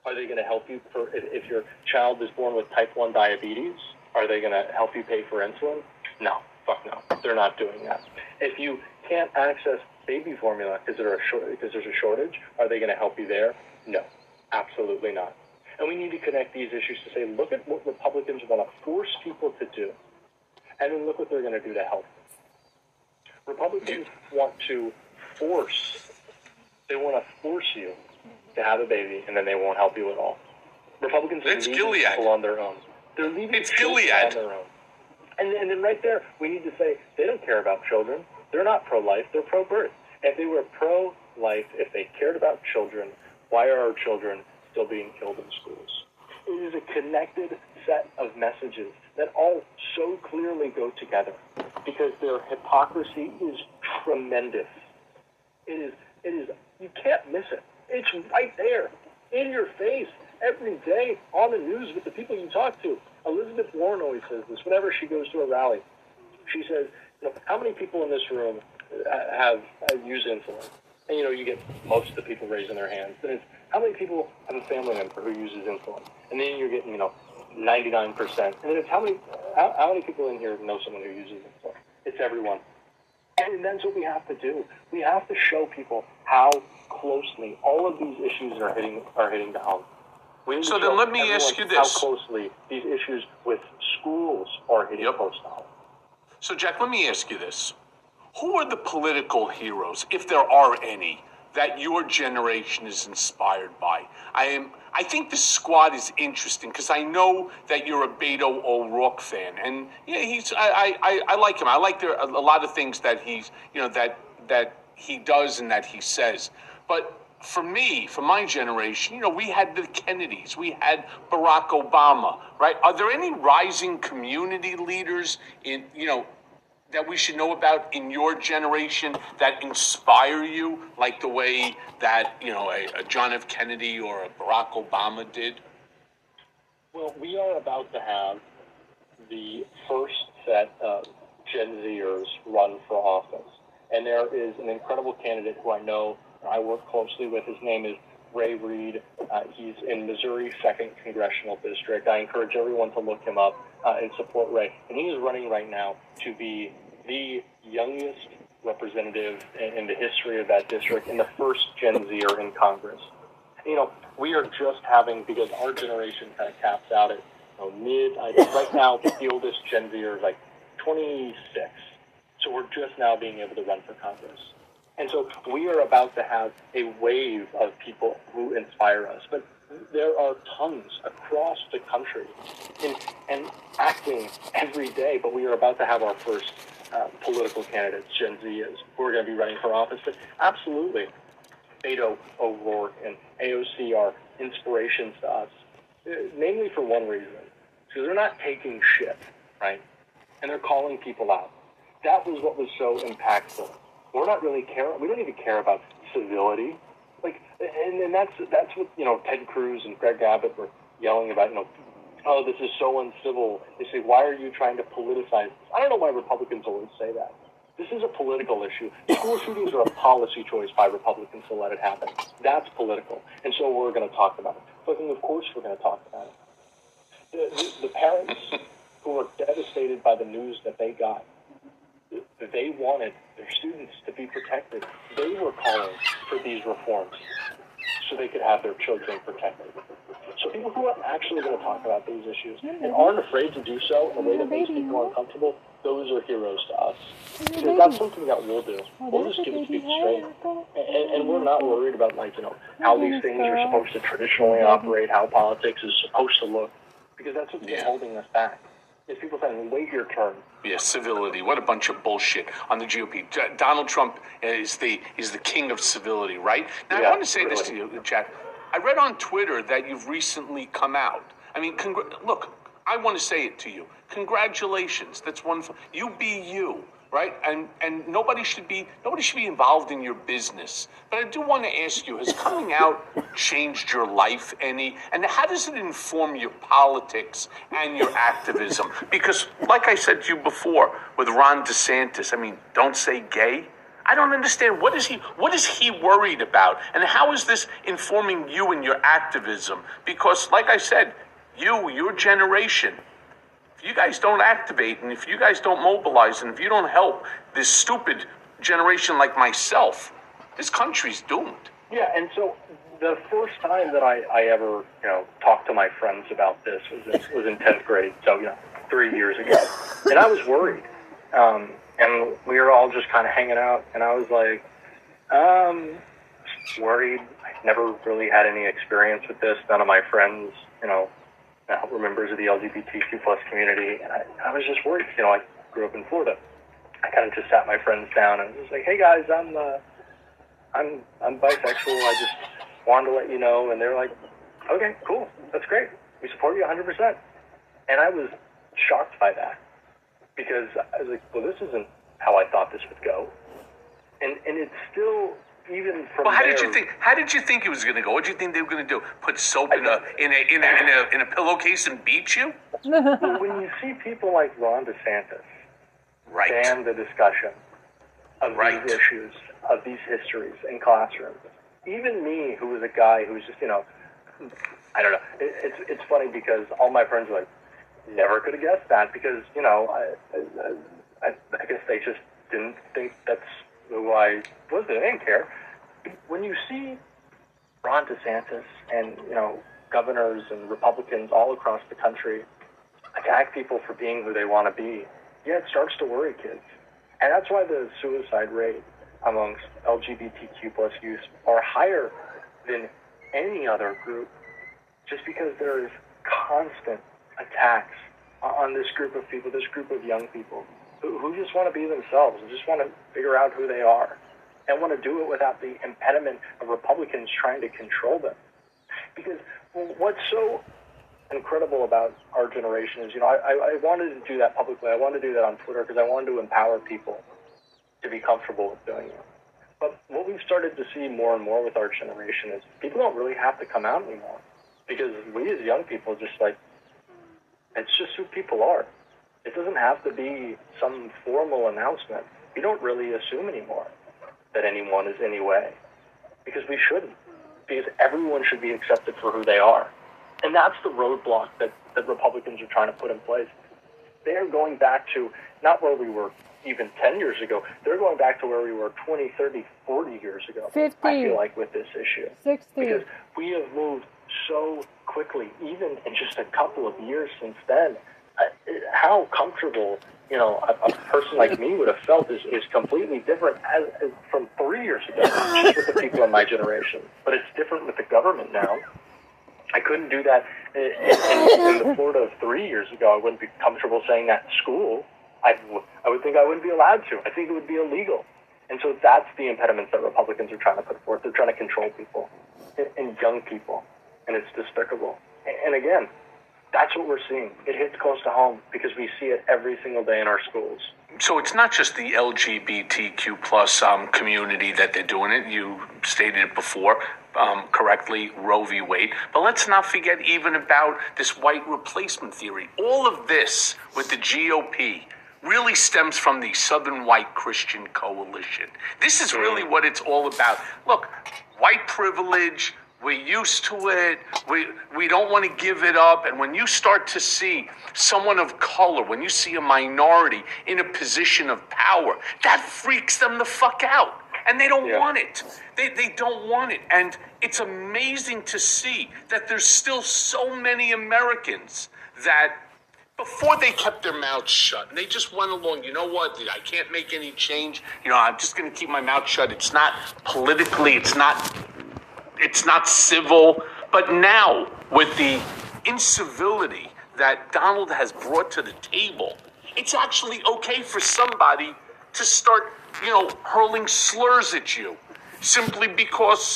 Are they going to help you if your child is born with type 1 diabetes? Are they going to help you pay for insulin? No, fuck no. They're not doing that. If you can't access baby formula because there's a shortage, are they going to help you there? No, absolutely not. And we need to connect these issues to say, look at what Republicans want to force people to do, and then look what they're going to do to help them. Republicans want to force you to have a baby, and then they won't help you at all. Republicans are leaving people on their own. They're leaving Gilead on their own. And then right there, we need to say, they don't care about children. They're not pro-life. They're pro-birth. If they were pro-life, if they cared about children, why are our children still being killed in schools? It is a connected set of messages that all so clearly go together because their hypocrisy is tremendous. It is. You can't miss it. It's right there in your face. Every day on the news with the people you talk to. Elizabeth Warren always says this whenever she goes to a rally. She says, you know, how many people in this room have used insulin? And, you know, you get most of the people raising their hands. Then it's, how many people have a family member who uses insulin? And then you're getting, you know, 99%. And then it's, how many people in here know someone who uses insulin? It's everyone. And that's what we have to do. We have to show people how closely all of these issues are hitting the home. So then let me ask you this. How closely these issues with schools are hitting close to home. So, Jack, let me ask you this. Who are the political heroes, if there are any, that your generation is inspired by? I think this squad is interesting because I know that you're a Beto O'Rourke fan. And, yeah, I like him. I like a lot of things that he does and that he says. But for me, for my generation, you know, we had the Kennedys, we had Barack Obama, right? Are there any rising community leaders in, you know, that we should know about in your generation that inspire you, like the way that, you know, a John F. Kennedy or a Barack Obama did? Well, we are about to have the first set of Gen Zers run for office. And there is an incredible candidate who I know and I work closely with. His name is Ray Reed. He's in Missouri's 2nd Congressional District. I encourage everyone to look him up and support Ray. And he is running right now to be the youngest representative in the history of that district and the first Gen Zer in Congress. You know, we are just having, because our generation kind of caps out at right now the oldest Gen Zer is like 26. So we're just now being able to run for Congress. And so we are about to have a wave of people who inspire us. But there are tons across the country and acting every day. But we are about to have our first political candidates, Gen Zers, who are going to be running for office. But absolutely, Beto O'Rourke and AOC are inspirations to us, mainly for one reason. Because they're not taking shit, right? And they're calling people out. That was what was so impactful. We don't even care about civility. Like, and that's what, you know, Ted Cruz and Greg Abbott were yelling about, you know, oh, this is so uncivil. They say, why are you trying to politicize this? I don't know why Republicans always say that. This is a political issue. School shootings are a policy choice by Republicans to let it happen. That's political. And so we're going to talk about it. Fucking, of course we're going to talk about it. The parents who are devastated by the news that they got, they wanted their students to be protected. They were calling for these reforms so they could have their children protected. So people who are actually going to talk about these issues and aren't afraid to do so in a way that makes people uncomfortable, those are heroes to us. Because that's something that we'll do. We'll just give it big straight. And we're not worried about, like, you know, how these things are supposed to traditionally operate, how politics is supposed to look. Because that's what's holding us back. Is people saying, wait your turn. Yeah, civility. What a bunch of bullshit on the GOP. Donald Trump is the king of civility, right? Now, I want to say really. This to you, Jack. I read on Twitter that you've recently come out. I mean, look, I want to say it to you. Congratulations. That's wonderful. You be you, right? And nobody should be involved in your business. But I do want to ask you, has coming out changed your life any? And how does it inform your politics and your activism? Because, like I said to you before, with Ron DeSantis, I mean, don't say gay. I don't understand. What is he worried about? And how is this informing you and your activism? Because, like I said, your generation, if you guys don't activate and if you guys don't mobilize and if you don't help this stupid generation like myself, this country's doomed. Yeah, and so the first time that I ever, you know, talked to my friends about this was in 10th grade, so, you know, 3 years ago. And I was worried. And we were all just kind of hanging out, and I was like, worried. I've never really had any experience with this. None of my friends, you know, were members of the LGBTQ+ community, and I was just worried. You know, I grew up in Florida. I kind of just sat my friends down and was like, hey guys, I'm bisexual. I just wanted to let you know. And they're like, okay, cool, that's great. We support you 100%. And I was shocked by that because I was like, well, this isn't how I thought this would go. And it's still. Even from well, how there, did you think? How did you think it was going to go? What did you think they were going to do? Put soap in a pillowcase and beat you? Well, when you see people like Ron DeSantis, right, ban the discussion of right. these issues, of these histories in classrooms, even me, who was a guy who was just, you know, I don't know. It's funny because all my friends were like, never could have guessed that because, you know, I guess they just didn't think that's. Who I wasn't, I didn't care. When you see Ron DeSantis and, you know, governors and Republicans all across the country attack people for being who they want to be, yeah, it starts to worry kids. And that's why the suicide rate amongst LGBTQ+ youth are higher than any other group, just because there is constant attacks on this group of people, this group of young people. Who just want to be themselves and just want to figure out who they are. and want to do it without the impediment of Republicans trying to control them. Because what's so incredible about our generation is, you know, I wanted to do that publicly. I wanted to do that on Twitter because I wanted to empower people to be comfortable with doing it. But what we've started to see more and more with our generation is people don't really have to come out anymore, because we as young people just like, it's just who people are. It doesn't have to be some formal announcement. We don't really assume anymore that anyone is any way, because we shouldn't, because everyone should be accepted for who they are. And that's the roadblock that Republicans are trying to put in place. They're going back to not where we were even 10 years ago. They're going back to where we were 20, 30, 40 years ago, 50, I feel like, with this issue. 60. Because we have moved so quickly, even in just a couple of years since then. How comfortable, you know, a person like me would have felt is completely different as from 3 years ago, just with the people in my generation. But it's different with the government now. I couldn't do that in the Florida of 3 years ago. I wouldn't be comfortable saying that in school. I would think I wouldn't be allowed to. I think it would be illegal. And so that's the impediments that Republicans are trying to put forth. They're trying to control people and young people, and it's despicable. And again, that's what we're seeing. It hits close to home because we see it every single day in our schools. So it's not just the LGBTQ plus community that they're doing it. You stated it before correctly, Roe v. Wade. But let's not forget even about this white replacement theory. All of this with the GOP really stems from the Southern White Christian Coalition. This is really what it's all about. Look, white privilege, we're used to it, we don't want to give it up. And when you start to see someone of color, when you see a minority in a position of power, that freaks them the fuck out. And they don't want it. They don't want it. And it's amazing to see that there's still so many Americans that before they kept their mouths shut and they just went along, you know what, I can't make any change. You know, I'm just going to keep my mouth shut. It's not politically, it's not civil. But now with the incivility that Donald has brought to the table, it's actually okay for somebody to start, you know, hurling slurs at you simply because